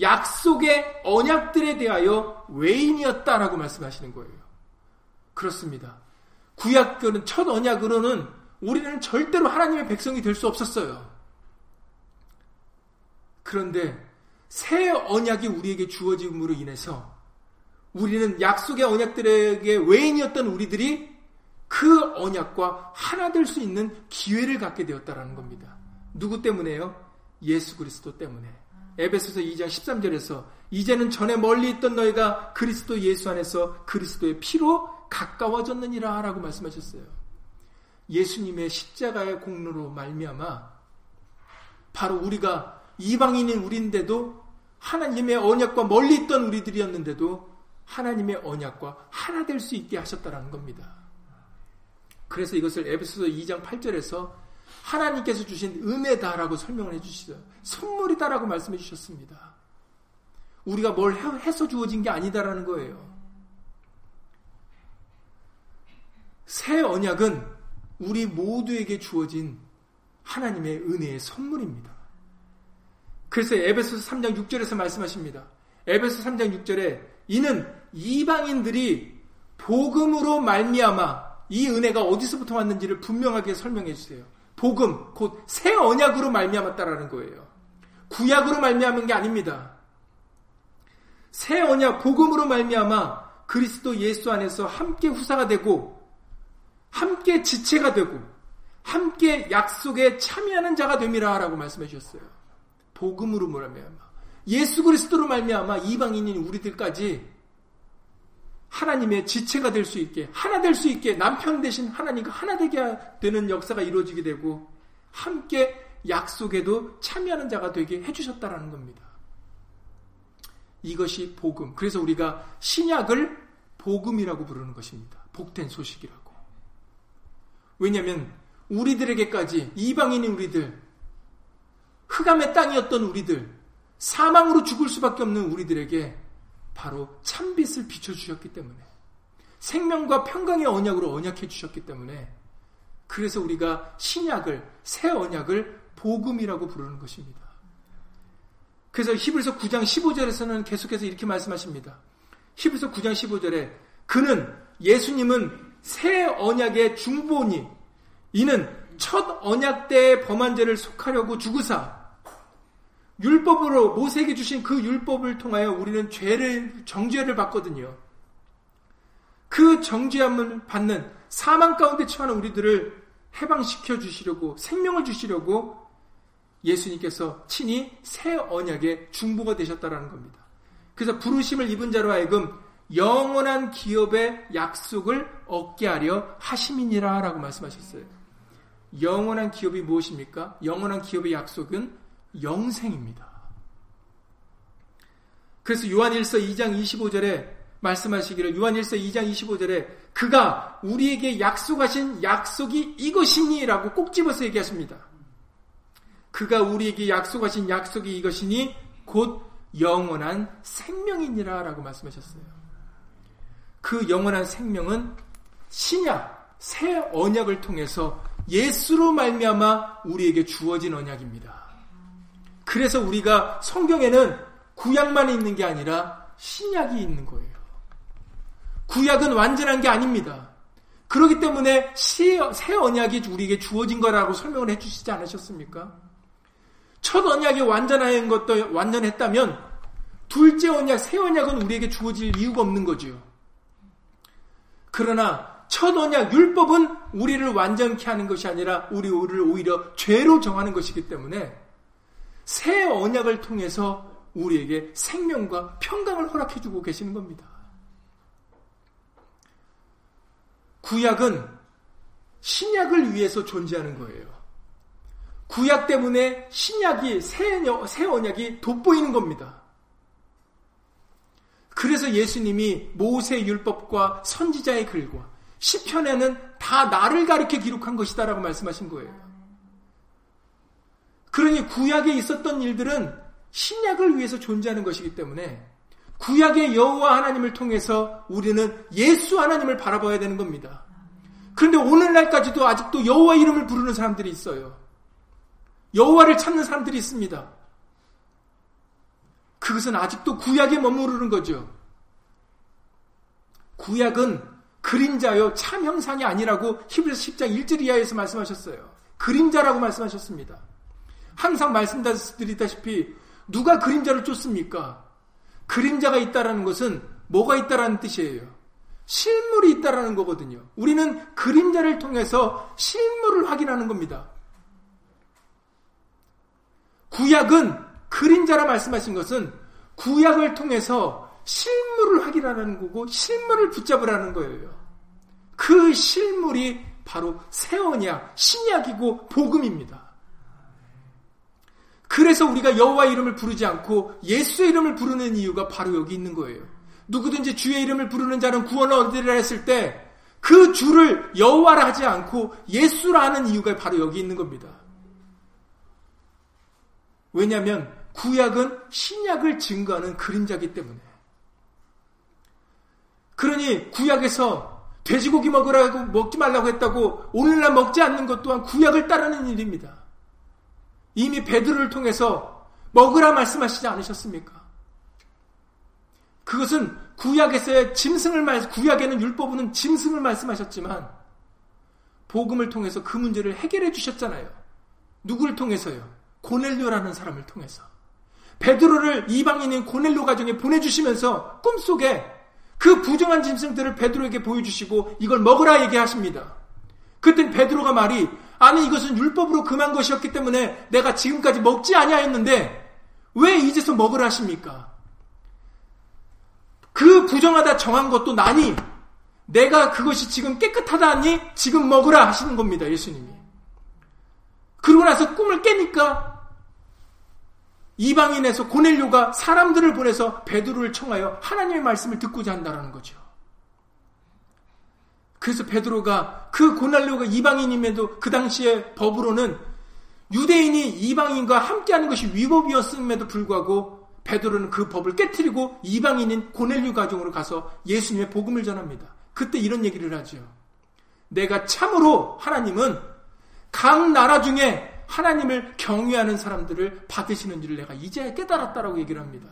약속의 언약들에 대하여 외인이었다라고 말씀하시는 거예요. 그렇습니다. 구약으로는 첫 언약으로는 우리는 절대로 하나님의 백성이 될 수 없었어요. 그런데 새 언약이 우리에게 주어짐으로 인해서 우리는 약속의 언약들에게 외인이었던 우리들이 그 언약과 하나 될 수 있는 기회를 갖게 되었다라는 겁니다. 누구 때문에요? 예수 그리스도 때문에. 에베소서 2장 13절에서 이제는 전에 멀리 있던 너희가 그리스도 예수 안에서 그리스도의 피로 가까워졌느니라 라고 말씀하셨어요. 예수님의 십자가의 공로로 말미암아 바로 우리가 이방인인 우리인데도 하나님의 언약과 멀리 있던 우리들이었는데도 하나님의 언약과 하나 될 수 있게 하셨다라는 겁니다. 그래서 이것을 에베소서 2장 8절에서 하나님께서 주신 은혜다라고 설명을 해주시죠. 선물이다라고 말씀해 주셨습니다. 우리가 뭘 해서 주어진 게 아니다라는 거예요. 새 언약은 우리 모두에게 주어진 하나님의 은혜의 선물입니다. 그래서 에베소서 3장 6절에서 말씀하십니다. 에베소서 3장 6절에 이는 이방인들이 복음으로 말미암아, 이 은혜가 어디서부터 왔는지를 분명하게 설명해 주세요. 복음, 곧 새 언약으로 말미암았다라는 거예요. 구약으로 말미암은 게 아닙니다. 새 언약, 복음으로 말미암아 그리스도 예수 안에서 함께 후사가 되고 함께 지체가 되고 함께 약속에 참여하는 자가 됨이라 라고 말씀해 주셨어요. 복음으로 말미암아, 예수 그리스도로 말미암아 이방인인 우리들까지 하나님의 지체가 될 수 있게, 하나 될 수 있게, 남편 대신 하나님과 하나 되게 되는 역사가 이루어지게 되고 함께 약속에도 참여하는 자가 되게 해주셨다라는 겁니다. 이것이 복음. 그래서 우리가 신약을 복음이라고 부르는 것입니다. 복된 소식이라고. 왜냐하면 우리들에게까지, 이방인인 우리들, 흑암의 땅이었던 우리들, 사망으로 죽을 수밖에 없는 우리들에게 바로 참빛을 비춰주셨기 때문에, 생명과 평강의 언약으로 언약해 주셨기 때문에, 그래서 우리가 신약을, 새 언약을 복음이라고 부르는 것입니다. 그래서 히브리서 9장 15절에서는 계속해서 이렇게 말씀하십니다. 히브리서 9장 15절에 그는, 예수님은 새 언약의 중보니 이는 첫 언약 때의 범한 죄를 속하려고 죽으사 율법으로 모세에게 주신 그 율법을 통하여 우리는 죄를, 정죄를 받거든요. 그 정죄함을 받는 사망 가운데 처하는 우리들을 해방시켜 주시려고, 생명을 주시려고 예수님께서 친히 새 언약의 중보가 되셨다라는 겁니다. 그래서 부르심을 입은 자로 하여금 영원한 기업의 약속을 얻게 하려 하심이니라 라고 말씀하셨어요. 영원한 기업이 무엇입니까? 영원한 기업의 약속은 영생입니다. 그래서 요한일서 2장 25절에 말씀하시기를, 요한일서 2장 25절에 그가 우리에게 약속하신 약속이 이것이니 라고 꼭 집어서 얘기하십니다. 그가 우리에게 약속하신 약속이 이것이니 곧 영원한 생명이니라 라고 말씀하셨어요. 그 영원한 생명은 신약, 새 언약을 통해서 예수로 말미암아 우리에게 주어진 언약입니다. 그래서 우리가 성경에는 구약만 있는 게 아니라 신약이 있는 거예요. 구약은 완전한 게 아닙니다. 그렇기 때문에 새 언약이 우리에게 주어진 거라고 설명을 해주시지 않으셨습니까? 첫 언약이 완전한 것도 완전했다면 둘째 언약, 새 언약은 우리에게 주어질 이유가 없는 거죠. 그러나 첫 언약 율법은 우리를 완전케 하는 것이 아니라 우리를 오히려 죄로 정하는 것이기 때문에 새 언약을 통해서 우리에게 생명과 평강을 허락해주고 계시는 겁니다. 구약은 신약을 위해서 존재하는 거예요. 구약 때문에 신약이, 새 언약이 돋보이는 겁니다. 그래서 예수님이 모세의 율법과 선지자의 글과 시편에는 다 나를 가리켜 기록한 것이다 라고 말씀하신 거예요. 그러니 구약에 있었던 일들은 신약을 위해서 존재하는 것이기 때문에 구약의 여호와 하나님을 통해서 우리는 예수 하나님을 바라봐야 되는 겁니다. 그런데 오늘날까지도 아직도 여호와 이름을 부르는 사람들이 있어요. 여호와를 찾는 사람들이 있습니다. 그것은 아직도 구약에 머무르는 거죠. 구약은 그림자요 참 형상이 아니라고 히브리서 10장 1절 이하에서 말씀하셨어요. 그림자라고 말씀하셨습니다. 항상 말씀드리다시피 누가 그림자를 쫓습니까? 그림자가 있다라는 것은 뭐가 있다라는 뜻이에요. 실물이 있다라는 거거든요. 우리는 그림자를 통해서 실물을 확인하는 겁니다. 구약은 그림자라 말씀하신 것은 구약을 통해서 실물을 확인하라는 거고 실물을 붙잡으라는 거예요. 그 실물이 바로 새 언약, 신약이고 복음입니다. 그래서 우리가 여호와 이름을 부르지 않고 예수의 이름을 부르는 이유가 바로 여기 있는 거예요. 누구든지 주의 이름을 부르는 자는 구원을 얻으리라 했을 때 그 주를 여호와라 하지 않고 예수라 하는 이유가 바로 여기 있는 겁니다. 왜냐하면 구약은 신약을 증거하는 그림자이기 때문에. 그러니 구약에서 돼지고기 먹으라고 먹지 말라고 했다고 오늘날 먹지 않는 것 또한 구약을 따르는 일입니다. 이미 베드로를 통해서 먹으라 말씀하시지 않으셨습니까? 그것은 구약에서의 구약에는 율법은 짐승을 말씀하셨지만 복음을 통해서 그 문제를 해결해 주셨잖아요. 누구를 통해서요? 고넬료라는 사람을 통해서. 베드로를 이방인인 고넬료 가정에 보내주시면서 꿈속에 그 부정한 짐승들을 베드로에게 보여주시고 이걸 먹으라 얘기하십니다. 그땐 베드로가 말이 아니 이것은 율법으로 금한 것이었기 때문에 내가 지금까지 먹지 아니하였는데 왜 이제서 먹으라 하십니까? 그 부정하다 정한 것도 나니 내가 그것이 지금 깨끗하다 하니 지금 먹으라 하시는 겁니다. 예수님이. 그러고 나서 꿈을 깨니까 이방인에서 고넬료가 사람들을 보내서 베드로를 청하여 하나님의 말씀을 듣고자 한다라는 거죠. 그래서 베드로가 그 고넬료가 이방인임에도 그 당시에 법으로는 유대인이 이방인과 함께하는 것이 위법이었음에도 불구하고 베드로는 그 법을 깨트리고 이방인인 고넬료 가정으로 가서 예수님의 복음을 전합니다. 그때 이런 얘기를 하죠. 내가 참으로 하나님은 각 나라 중에 하나님을 경외하는 사람들을 받으시는 줄을 내가 이제야 깨달았다라고 얘기를 합니다.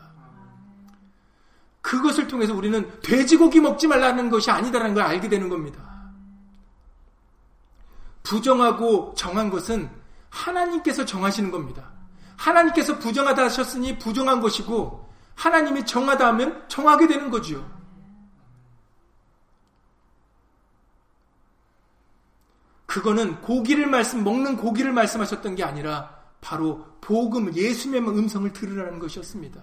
그것을 통해서 우리는 돼지고기 먹지 말라는 것이 아니다라는 걸 알게 되는 겁니다. 부정하고 정한 것은 하나님께서 정하시는 겁니다. 하나님께서 부정하다 하셨으니 부정한 것이고 하나님이 정하다 하면 정하게 되는 거지요. 그거는 먹는 고기를 말씀하셨던 게 아니라 바로 복음, 예수님의 음성을 들으라는 것이었습니다.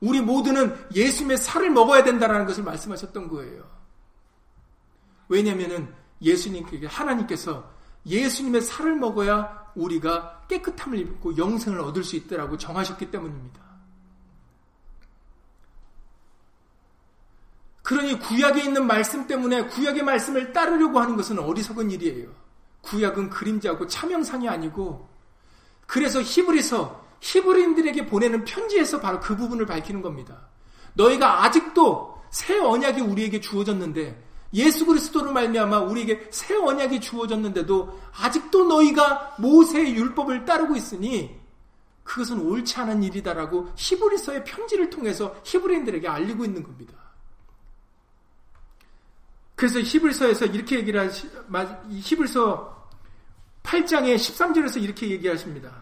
우리 모두는 예수님의 살을 먹어야 된다라는 것을 말씀하셨던 거예요. 왜냐면은 하나님께서 예수님의 살을 먹어야 우리가 깨끗함을 입고 영생을 얻을 수 있다라고 정하셨기 때문입니다. 그러니 구약에 있는 말씀 때문에 구약의 말씀을 따르려고 하는 것은 어리석은 일이에요. 구약은 그림자고 참형상이 아니고 그래서 히브리인들에게 보내는 편지에서 바로 그 부분을 밝히는 겁니다. 너희가 아직도 새 언약이 우리에게 주어졌는데 예수 그리스도로 말미암아 우리에게 새 언약이 주어졌는데도 아직도 너희가 모세의 율법을 따르고 있으니 그것은 옳지 않은 일이다라고 히브리서의 편지를 통해서 히브리인들에게 알리고 있는 겁니다. 그래서 히브리서에서 이렇게 히브리서 8장의 13절에서 이렇게 얘기하십니다.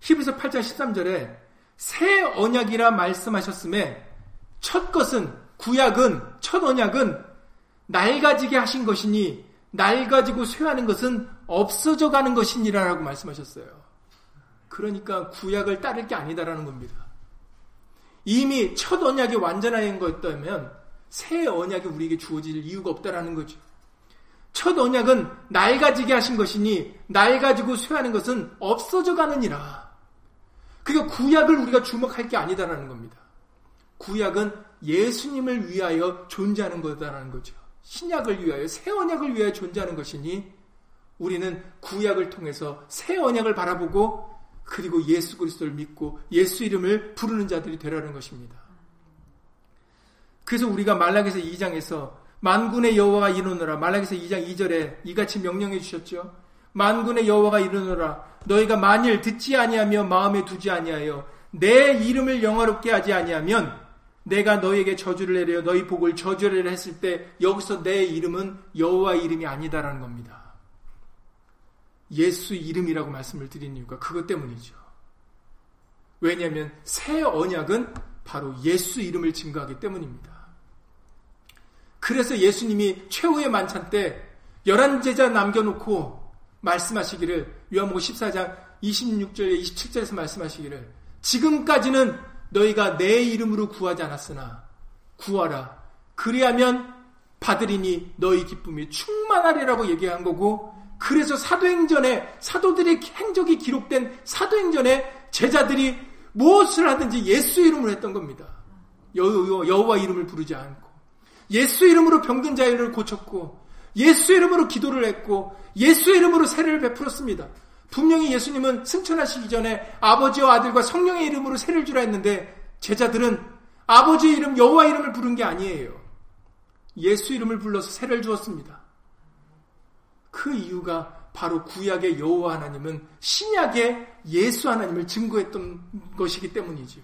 히브리서 8장 13절에 새 언약이라 말씀하셨음에 첫 언약은 낡아지게 하신 것이니 낡아지고 쇠하는 것은 없어져 가는 것이니라라고 말씀하셨어요. 그러니까 구약을 따를 게 아니다라는 겁니다. 이미 첫 언약이 완전한 거였다면 새 언약이 우리에게 주어질 이유가 없다라는 거죠. 첫 언약은 낡아지게 하신 것이니 낡아지고 쇠하는 것은 없어져 가느니라. 그러니까 구약을 우리가 주목할 게 아니다라는 겁니다. 구약은 예수님을 위하여 존재하는 거다라는 거죠. 신약을 위하여 새 언약을 위하여 존재하는 것이니 우리는 구약을 통해서 새 언약을 바라보고 그리고 예수 그리스도를 믿고 예수 이름을 부르는 자들이 되라는 것입니다. 그래서 우리가 말라기서 2장에서 만군의 여호와가 이르노라 말라기서 2장 2절에 이같이 명령해 주셨죠. 만군의 여호와가 이르노라 너희가 만일 듣지 아니하며 마음에 두지 아니하여 내 이름을 영화롭게 하지 아니하면 내가 너희에게 저주를 내려 너희 복을 저주를 했을 때 여기서 내 이름은 여호와 이름이 아니다라는 겁니다. 예수 이름이라고 말씀을 드린 이유가 그것 때문이죠. 왜냐하면 새 언약은 바로 예수 이름을 증거하기 때문입니다. 그래서 예수님이 최후의 만찬 때 11제자 남겨놓고 말씀하시기를 요한복음 14장 26절에 27절에서 말씀하시기를 지금까지는 너희가 내 이름으로 구하지 않았으나 구하라. 그리하면 받으리니 너희 기쁨이 충만하리라고 얘기한 거고 그래서 사도행전에 사도들의 행적이 기록된 사도행전에 제자들이 무엇을 하든지 예수 이름으로 했던 겁니다. 여호와 이름을 부르지 않고 예수 이름으로 병든 자를 고쳤고 예수 이름으로 기도를 했고 예수 이름으로 세례를 베풀었습니다. 분명히 예수님은 승천하시기 전에 아버지와 아들과 성령의 이름으로 세를 주라 했는데 제자들은 아버지의 이름 여호와 이름을 부른 게 아니에요. 예수 이름을 불러서 세를 주었습니다. 그 이유가 바로 구약의 여호와 하나님은 신약의 예수 하나님을 증거했던 것이기 때문이지요.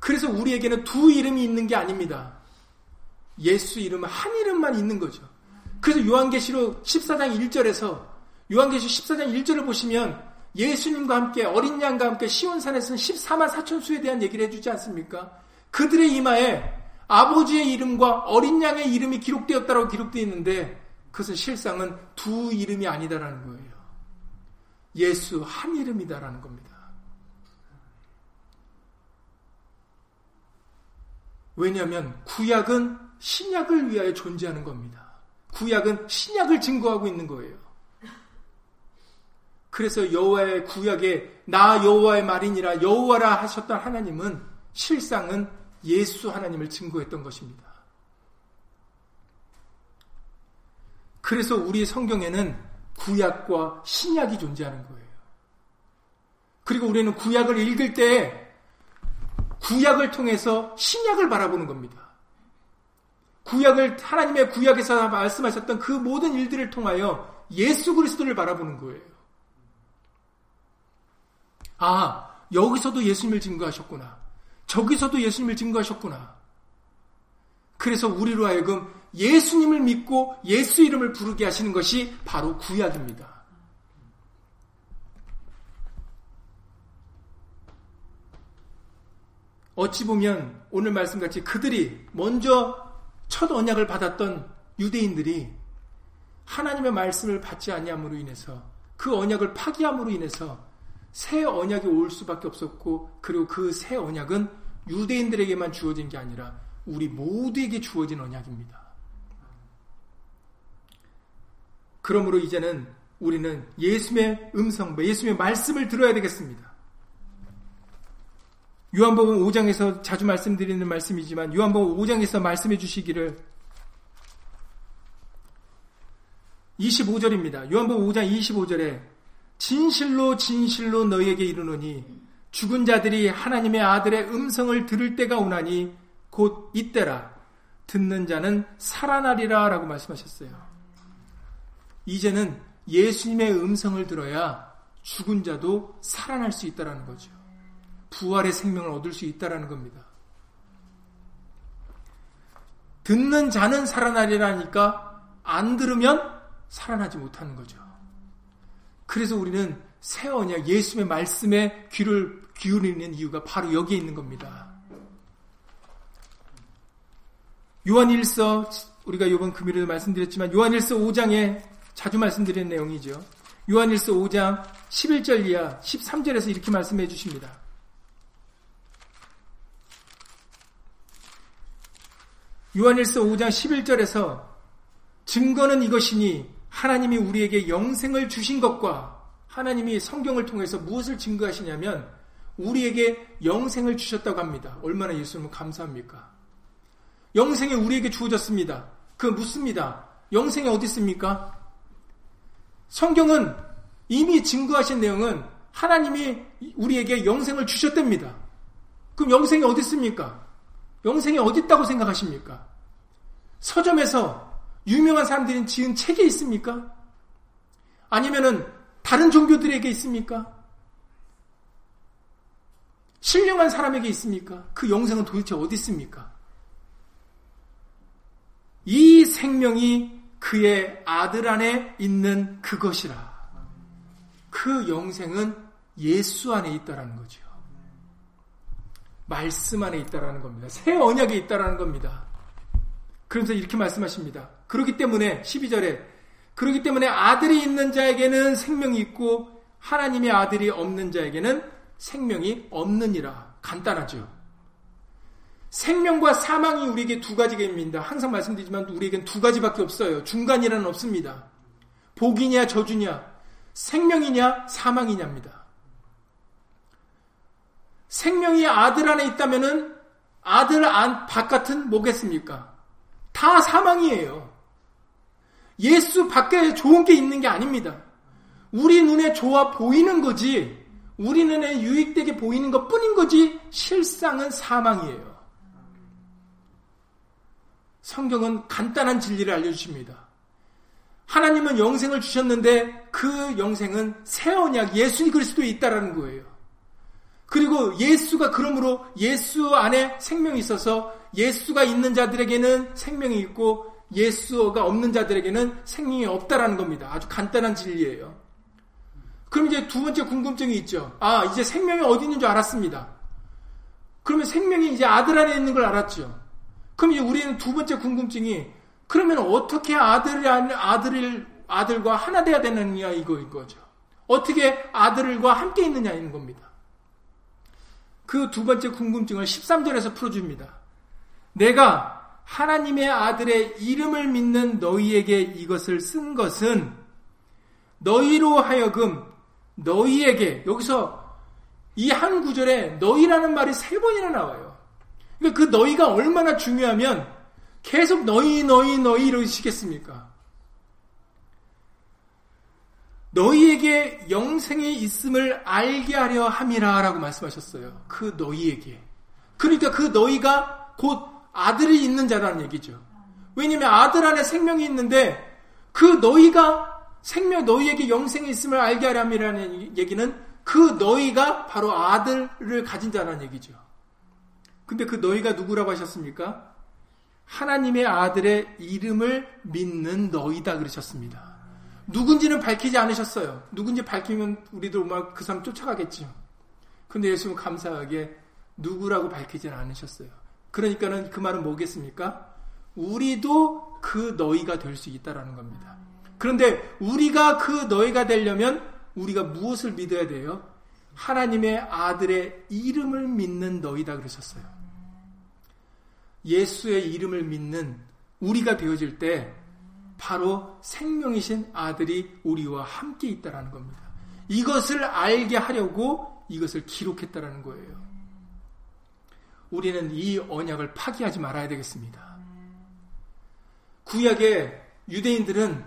그래서 우리에게는 두 이름이 있는 게 아닙니다. 예수 이름 한 이름만 있는 거죠. 그래서 요한계시록 14장 1절에서 요한계시록 14장 1절을 보시면 예수님과 함께 어린 양과 함께 시온산에서는 14만 4천수에 대한 얘기를 해주지 않습니까? 그들의 이마에 아버지의 이름과 어린 양의 이름이 기록되었다고 기록되어 있는데 그것은 실상은 두 이름이 아니다라는 거예요. 예수 한 이름이다라는 겁니다. 왜냐하면 구약은 신약을 위하여 존재하는 겁니다. 구약은 신약을 증거하고 있는 거예요. 그래서 여호와의 구약에 나 여호와의 말이니라 여호와라 하셨던 하나님은 실상은 예수 하나님을 증거했던 것입니다. 그래서 우리 성경에는 구약과 신약이 존재하는 거예요. 그리고 우리는 구약을 읽을 때 구약을 통해서 신약을 바라보는 겁니다. 구약을 하나님의 구약에서 말씀하셨던 그 모든 일들을 통하여 예수 그리스도를 바라보는 거예요. 아, 여기서도 예수님을 증거하셨구나. 저기서도 예수님을 증거하셨구나. 그래서 우리로 하여금 예수님을 믿고 예수 이름을 부르게 하시는 것이 바로 구약입니다. 어찌 보면 오늘 말씀같이 그들이 먼저 첫 언약을 받았던 유대인들이 하나님의 말씀을 받지 아니함으로 인해서 그 언약을 파기함으로 인해서 새 언약이 올 수밖에 없었고 그리고 그 새 언약은 유대인들에게만 주어진 게 아니라 우리 모두에게 주어진 언약입니다. 그러므로 이제는 우리는 예수의 음성, 예수의 말씀을 들어야 되겠습니다. 요한복음 5장에서 자주 말씀드리는 말씀이지만 요한복음 5장에서 말씀해 주시기를 25절입니다. 요한복음 5장 25절에 진실로 진실로 너희에게 이르노니 죽은 자들이 하나님의 아들의 음성을 들을 때가 오나니 곧 이때라 듣는 자는 살아나리라 라고 말씀하셨어요. 이제는 예수님의 음성을 들어야 죽은 자도 살아날 수 있다라는 거죠. 부활의 생명을 얻을 수 있다라는 겁니다. 듣는 자는 살아나리라니까 안 들으면 살아나지 못하는 거죠. 그래서 우리는 새 언약 예수의 말씀에 귀를 기울이는 이유가 바로 여기에 있는 겁니다. 요한일서 우리가 이번 금요일에도 말씀드렸지만 요한일서 5장에 자주 말씀드린 내용이죠. 요한일서 5장 11절 이하 13절에서 이렇게 말씀해 주십니다. 요한일서 5장 11절에서 증거는 이것이니 하나님이 우리에게 영생을 주신 것과 하나님이 성경을 통해서 무엇을 증거하시냐면 우리에게 영생을 주셨다고 합니다. 얼마나 예수님은 감사합니까? 영생이 우리에게 주어졌습니다. 그 묻습니다. 영생이 어디 있습니까? 성경은 이미 증거하신 내용은 하나님이 우리에게 영생을 주셨답니다. 그럼 영생이 어디 있습니까? 영생이 어디 있다고 생각하십니까? 서점에서 유명한 사람들이 지은 책이 있습니까? 아니면은 다른 종교들에게 있습니까? 신령한 사람에게 있습니까? 그 영생은 도대체 어디 있습니까? 이 생명이 그의 아들 안에 있는 그것이라. 그 영생은 예수 안에 있다라는 거죠. 말씀 안에 있다라는 겁니다. 새 언약에 있다라는 겁니다. 그러면서 이렇게 말씀하십니다. 그렇기 때문에 12절에 그렇기 때문에 아들이 있는 자에게는 생명이 있고 하나님의 아들이 없는 자에게는 생명이 없느니라. 간단하죠. 생명과 사망이 우리에게 두 가지가 있습니다. 항상 말씀드리지만 우리에겐 두 가지밖에 없어요. 중간이란 없습니다. 복이냐 저주냐, 생명이냐 사망이냐입니다. 생명이 아들 안에 있다면은 아들 안 바깥은 뭐겠습니까? 다 사망이에요. 예수 밖에 좋은 게 있는 게 아닙니다. 우리 눈에 좋아 보이는 거지, 우리 눈에 유익되게 보이는 것 뿐인 거지, 실상은 사망이에요. 성경은 간단한 진리를 알려주십니다. 하나님은 영생을 주셨는데 그 영생은 새 언약 예수 그리스도에 있다라는 거예요. 그리고 예수가 그러므로 예수 안에 생명이 있어서 예수가 있는 자들에게는 생명이 있고 예수가 없는 자들에게는 생명이 없다라는 겁니다. 아주 간단한 진리예요. 그럼 이제 두 번째 궁금증이 있죠. 아, 이제 생명이 어디 있는 줄 알았습니다. 그러면 생명이 이제 아들 안에 있는 걸 알았죠. 그럼 이제 우리는 두 번째 궁금증이 그러면 어떻게 아들과 하나 돼야 되느냐 이거인 거죠. 어떻게 아들과 함께 있느냐 이런 겁니다. 그 두 번째 궁금증을 13절에서 풀어줍니다. 내가 하나님의 아들의 이름을 믿는 너희에게 이것을 쓴 것은 너희로 하여금 너희에게, 여기서 이 한 구절에 너희라는 말이 세 번이나 나와요. 그러니까 그 너희가 얼마나 중요하면 계속 너희 이러시겠습니까? 너희에게 영생이 있음을 알게 하려 함이라 라고 말씀하셨어요. 그 너희에게. 그러니까 그 너희가 곧 아들이 있는 자라는 얘기죠. 왜냐면 아들 안에 생명이 있는데 그 너희가 너희에게 영생이 있음을 알게 하려 함이라는 얘기는 그 너희가 바로 아들을 가진 자라는 얘기죠. 근데 그 너희가 누구라고 하셨습니까? 하나님의 아들의 이름을 믿는 너희다 그러셨습니다. 누군지는 밝히지 않으셨어요. 누군지 밝히면 우리도 막 그 사람 쫓아가겠죠. 근데 예수는 감사하게 누구라고 밝히지는 않으셨어요. 그러니까는 그 말은 뭐겠습니까? 우리도 그 너희가 될 수 있다라는 겁니다. 그런데 우리가 그 너희가 되려면 우리가 무엇을 믿어야 돼요? 하나님의 아들의 이름을 믿는 너희다 그러셨어요. 예수의 이름을 믿는 우리가 되어질 때 바로 생명이신 아들이 우리와 함께 있다라는 겁니다. 이것을 알게 하려고 이것을 기록했다라는 거예요. 우리는 이 언약을 파기하지 말아야 되겠습니다. 구약의 유대인들은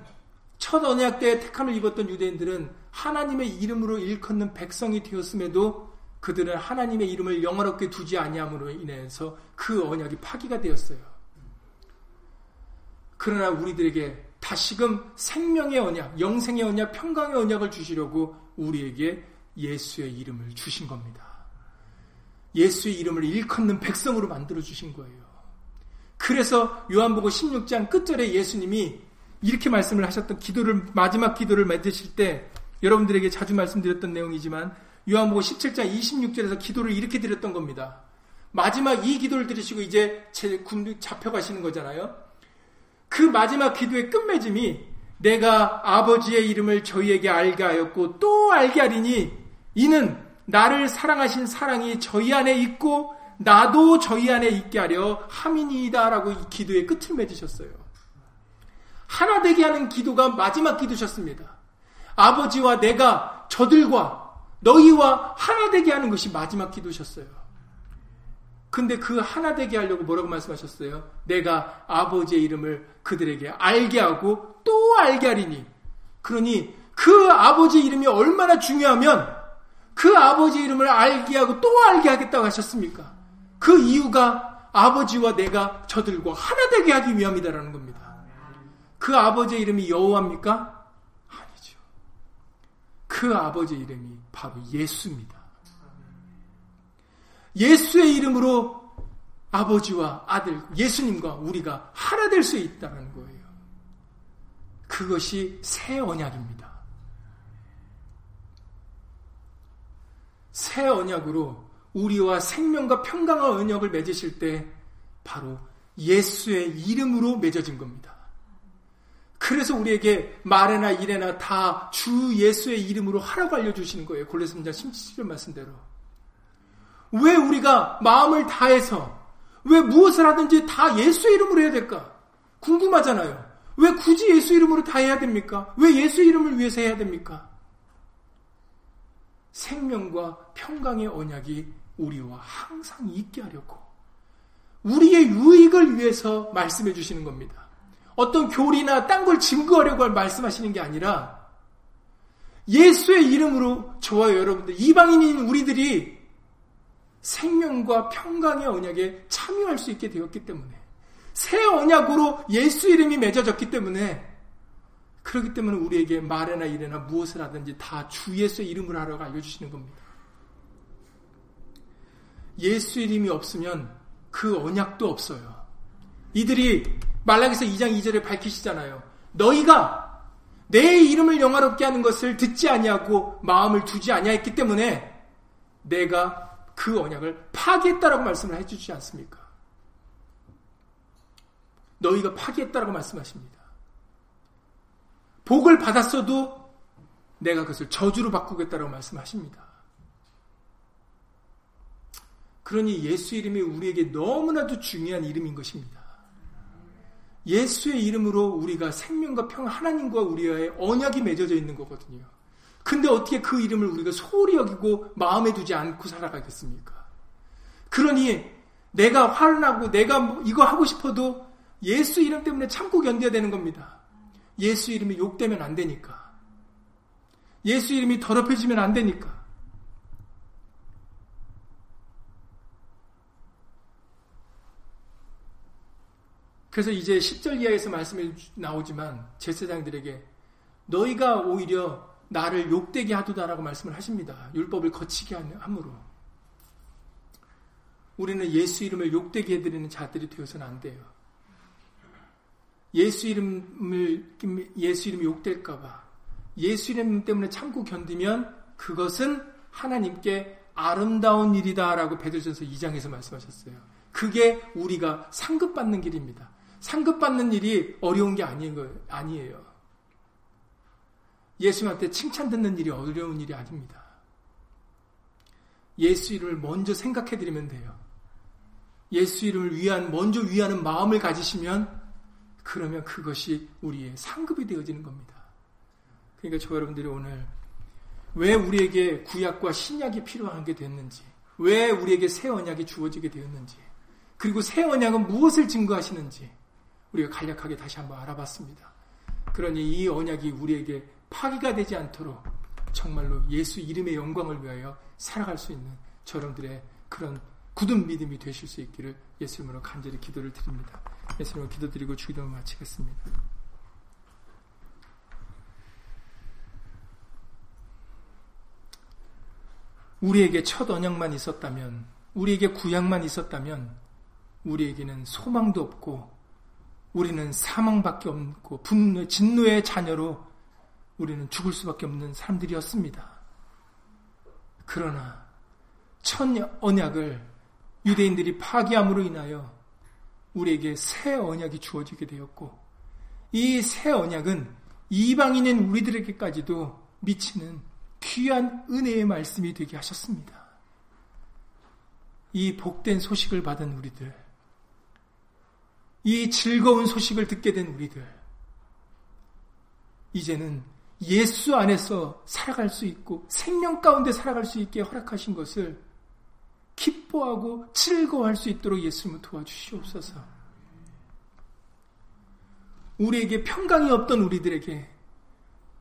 첫 언약 때 택함을 입었던 유대인들은 하나님의 이름으로 일컫는 백성이 되었음에도 그들은 하나님의 이름을 영화롭게 두지 아니함으로 인해서 그 언약이 파기가 되었어요. 그러나 우리들에게 다시금 생명의 언약, 영생의 언약, 평강의 언약을 주시려고 우리에게 예수의 이름을 주신 겁니다. 예수의 이름을 일컫는 백성으로 만들어 주신 거예요. 그래서 요한복음 16장 끝절에 예수님이 이렇게 말씀을 하셨던 마지막 기도를 맺으실 때 여러분들에게 자주 말씀드렸던 내용이지만 요한복음 17장 26절에서 기도를 이렇게 드렸던 겁니다. 마지막 이 기도를 들으시고 이제 잡혀가시는 거잖아요. 그 마지막 기도의 끝맺음이 내가 아버지의 이름을 저희에게 알게 하였고 또 알게 하리니 이는 나를 사랑하신 사랑이 저희 안에 있고 나도 저희 안에 있게 하려 함이니이다 라고 이 기도의 끝을 맺으셨어요. 하나 되게 하는 기도가 마지막 기도셨습니다. 아버지와 내가 저들과 너희와 하나 되게 하는 것이 마지막 기도셨어요. 근데 그 하나 되게 하려고 뭐라고 말씀하셨어요? 내가 아버지의 이름을 그들에게 알게 하고 또 알게 하리니. 그러니 그 아버지 이름이 얼마나 중요하면 그 아버지 이름을 알게 하고 또 알게 하겠다고 하셨습니까? 그 이유가 아버지와 내가 저들과 하나 되게 하기 위함이다라는 겁니다. 그 아버지의 이름이 여호와입니까? 아니죠. 그 아버지의 이름이 바로 예수입니다. 예수의 이름으로 아버지와 아들, 예수님과 우리가 하나 될 수 있다는 거예요. 그것이 새 언약입니다. 새 언약으로 우리와 생명과 평강한 언약을 맺으실 때 바로 예수의 이름으로 맺어진 겁니다. 그래서 우리에게 말에나 일에나 다 주 예수의 이름으로 하라고 알려주시는 거예요. 골로새 3장 17절 말씀대로. 왜 우리가 마음을 다해서 왜 무엇을 하든지 다 예수 이름으로 해야 될까? 궁금하잖아요. 왜 굳이 예수 이름으로 다 해야 됩니까? 왜 예수 이름을 위해서 해야 됩니까? 생명과 평강의 언약이 우리와 항상 있게 하려고 우리의 유익을 위해서 말씀해 주시는 겁니다. 어떤 교리나 딴 걸 증거하려고 말씀하시는 게 아니라 예수의 이름으로 저와 여러분들 이방인인 우리들이 생명과 평강의 언약에 참여할 수 있게 되었기 때문에 새 언약으로 예수 이름이 맺어졌기 때문에 그렇기 때문에 우리에게 말이나 일이나 무엇을 하든지 다 주 예수의 이름으로 하라고 알려주시는 겁니다. 예수 이름이 없으면 그 언약도 없어요. 이들이 말라기서 2장 2절에 밝히시잖아요. 너희가 내 이름을 영화롭게 하는 것을 듣지 아니하고 마음을 두지 아니하였기 때문에 내가 그 언약을 파기했다라고 말씀을 해주지 않습니까? 너희가 파기했다라고 말씀하십니다. 복을 받았어도 내가 그것을 저주로 바꾸겠다라고 말씀하십니다. 그러니 예수 이름이 우리에게 너무나도 중요한 이름인 것입니다. 예수의 이름으로 우리가 생명과 평 하나님과 우리와의 언약이 맺어져 있는 거거든요. 근데 어떻게 그 이름을 우리가 소홀히 여기고 마음에 두지 않고 살아가겠습니까? 그러니 내가 화나고 내가 뭐 이거 하고 싶어도 예수 이름 때문에 참고 견뎌야 되는 겁니다. 예수 이름이 욕되면 안 되니까. 예수 이름이 더럽혀지면 안 되니까. 그래서 이제 10절 이하에서 말씀이 나오지만 제사장들에게 너희가 오히려 나를 욕되게 하도다라고 말씀을 하십니다. 율법을 거치게 함으로. 우리는 예수 이름을 욕되게 해드리는 자들이 되어서는 안 돼요. 예수 이름이 욕될까봐 예수 이름 때문에 참고 견디면 그것은 하나님께 아름다운 일이다라고 베드로전서 2장에서 말씀하셨어요. 그게 우리가 상급받는 길입니다. 상급받는 일이 어려운 게 아니에요. 예수님한테 칭찬 듣는 일이 어려운 일이 아닙니다. 예수 이름을 먼저 생각해드리면 돼요. 예수 이름을 먼저 위하는 마음을 가지시면 그러면 그것이 우리의 상급이 되어지는 겁니다. 그러니까 저 여러분들이 오늘 왜 우리에게 구약과 신약이 필요하게 됐는지, 왜 우리에게 새 언약이 주어지게 되었는지, 그리고 새 언약은 무엇을 증거하시는지 우리가 간략하게 다시 한번 알아봤습니다. 그러니 이 언약이 우리에게 파기가 되지 않도록 정말로 예수 이름의 영광을 위하여 살아갈 수 있는 저 여러분들의 그런 굳은 믿음이 되실 수 있기를 예수님으로 간절히 기도를 드립니다. 예수님으로 기도드리고 주기도를 마치겠습니다. 우리에게 첫 언약만 있었다면, 우리에게 구약만 있었다면 우리에게는 소망도 없고 우리는 사망밖에 없고 분노, 진노의 자녀로 우리는 죽을 수밖에 없는 사람들이었습니다. 그러나 첫 언약을 유대인들이 파기함으로 인하여 우리에게 새 언약이 주어지게 되었고 이 새 언약은 이방인인 우리들에게까지도 미치는 귀한 은혜의 말씀이 되게 하셨습니다. 이 복된 소식을 받은 우리들, 이 즐거운 소식을 듣게 된 우리들, 이제는 예수 안에서 살아갈 수 있고 생명 가운데 살아갈 수 있게 허락하신 것을 기뻐하고 즐거워할 수 있도록 예수님을 도와주시옵소서. 우리에게 평강이 없던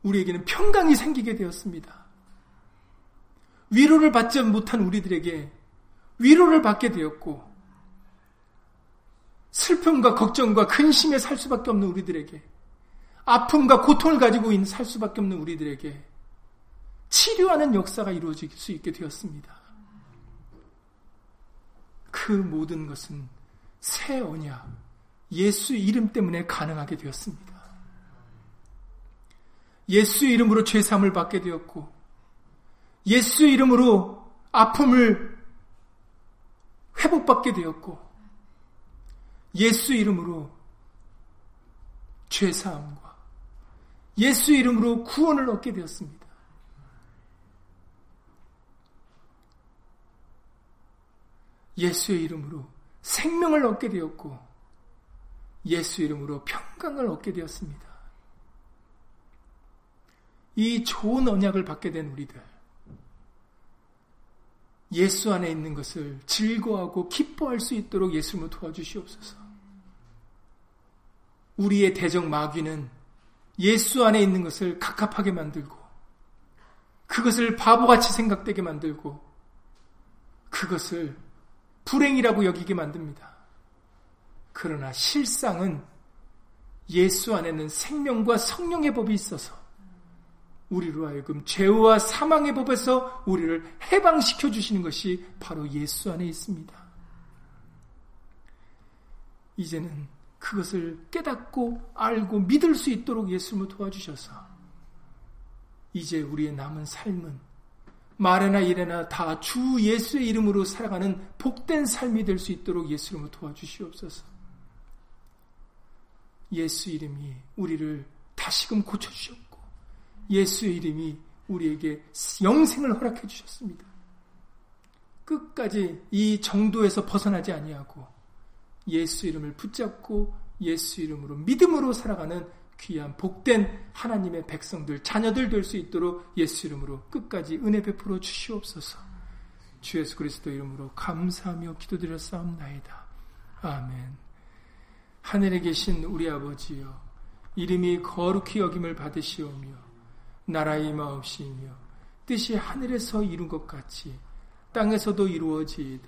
우리에게는 평강이 생기게 되었습니다. 위로를 받지 못한 우리들에게 위로를 받게 되었고 슬픔과 걱정과 근심에 살 수밖에 없는 우리들에게 아픔과 고통을 가지고 살 수밖에 없는 우리들에게 치료하는 역사가 이루어질 수 있게 되었습니다. 그 모든 것은 새 언약, 예수의 이름 때문에 가능하게 되었습니다. 예수의 이름으로 죄사함을 받게 되었고, 예수의 이름으로 아픔을 회복받게 되었고, 예수의 이름으로 죄사함과 예수의 이름으로 구원을 얻게 되었습니다. 예수의 이름으로 생명을 얻게 되었고, 예수의 이름으로 평강을 얻게 되었습니다. 이 좋은 언약을 받게 된 우리들, 예수 안에 있는 것을 즐거워하고 기뻐할 수 있도록 예수님을 도와주시옵소서. 우리의 대적 마귀는 예수 안에 있는 것을 갑갑하게 만들고, 그것을 바보같이 생각되게 만들고, 그것을 불행이라고 여기게 만듭니다. 그러나 실상은 예수 안에는 생명과 성령의 법이 있어서 우리로 하여금 죄와 사망의 법에서 우리를 해방시켜 주시는 것이 바로 예수 안에 있습니다. 이제는 그것을 깨닫고 알고 믿을 수 있도록 예수님을 도와주셔서 이제 우리의 남은 삶은 말이나 일에나 다 주 예수의 이름으로 살아가는 복된 삶이 될 수 있도록 예수님을 도와주시옵소서. 예수 이름이 우리를 다시금 고쳐주시옵소서. 예수의 이름이 우리에게 영생을 허락해 주셨습니다. 끝까지 이 정도에서 벗어나지 아니하고 예수 이름을 붙잡고 예수 이름으로 믿음으로 살아가는 귀한 복된 하나님의 백성들, 자녀들 될 수 있도록 예수 이름으로 끝까지 은혜 베풀어 주시옵소서. 주 예수 그리스도 이름으로 감사하며 기도드렸사옵나이다. 아멘. 하늘에 계신 우리 아버지여, 이름이 거룩히 여김을 받으시오며 나라의 마옵시이며 뜻이 하늘에서 이룬 것 같이 땅에서도 이루어지이다.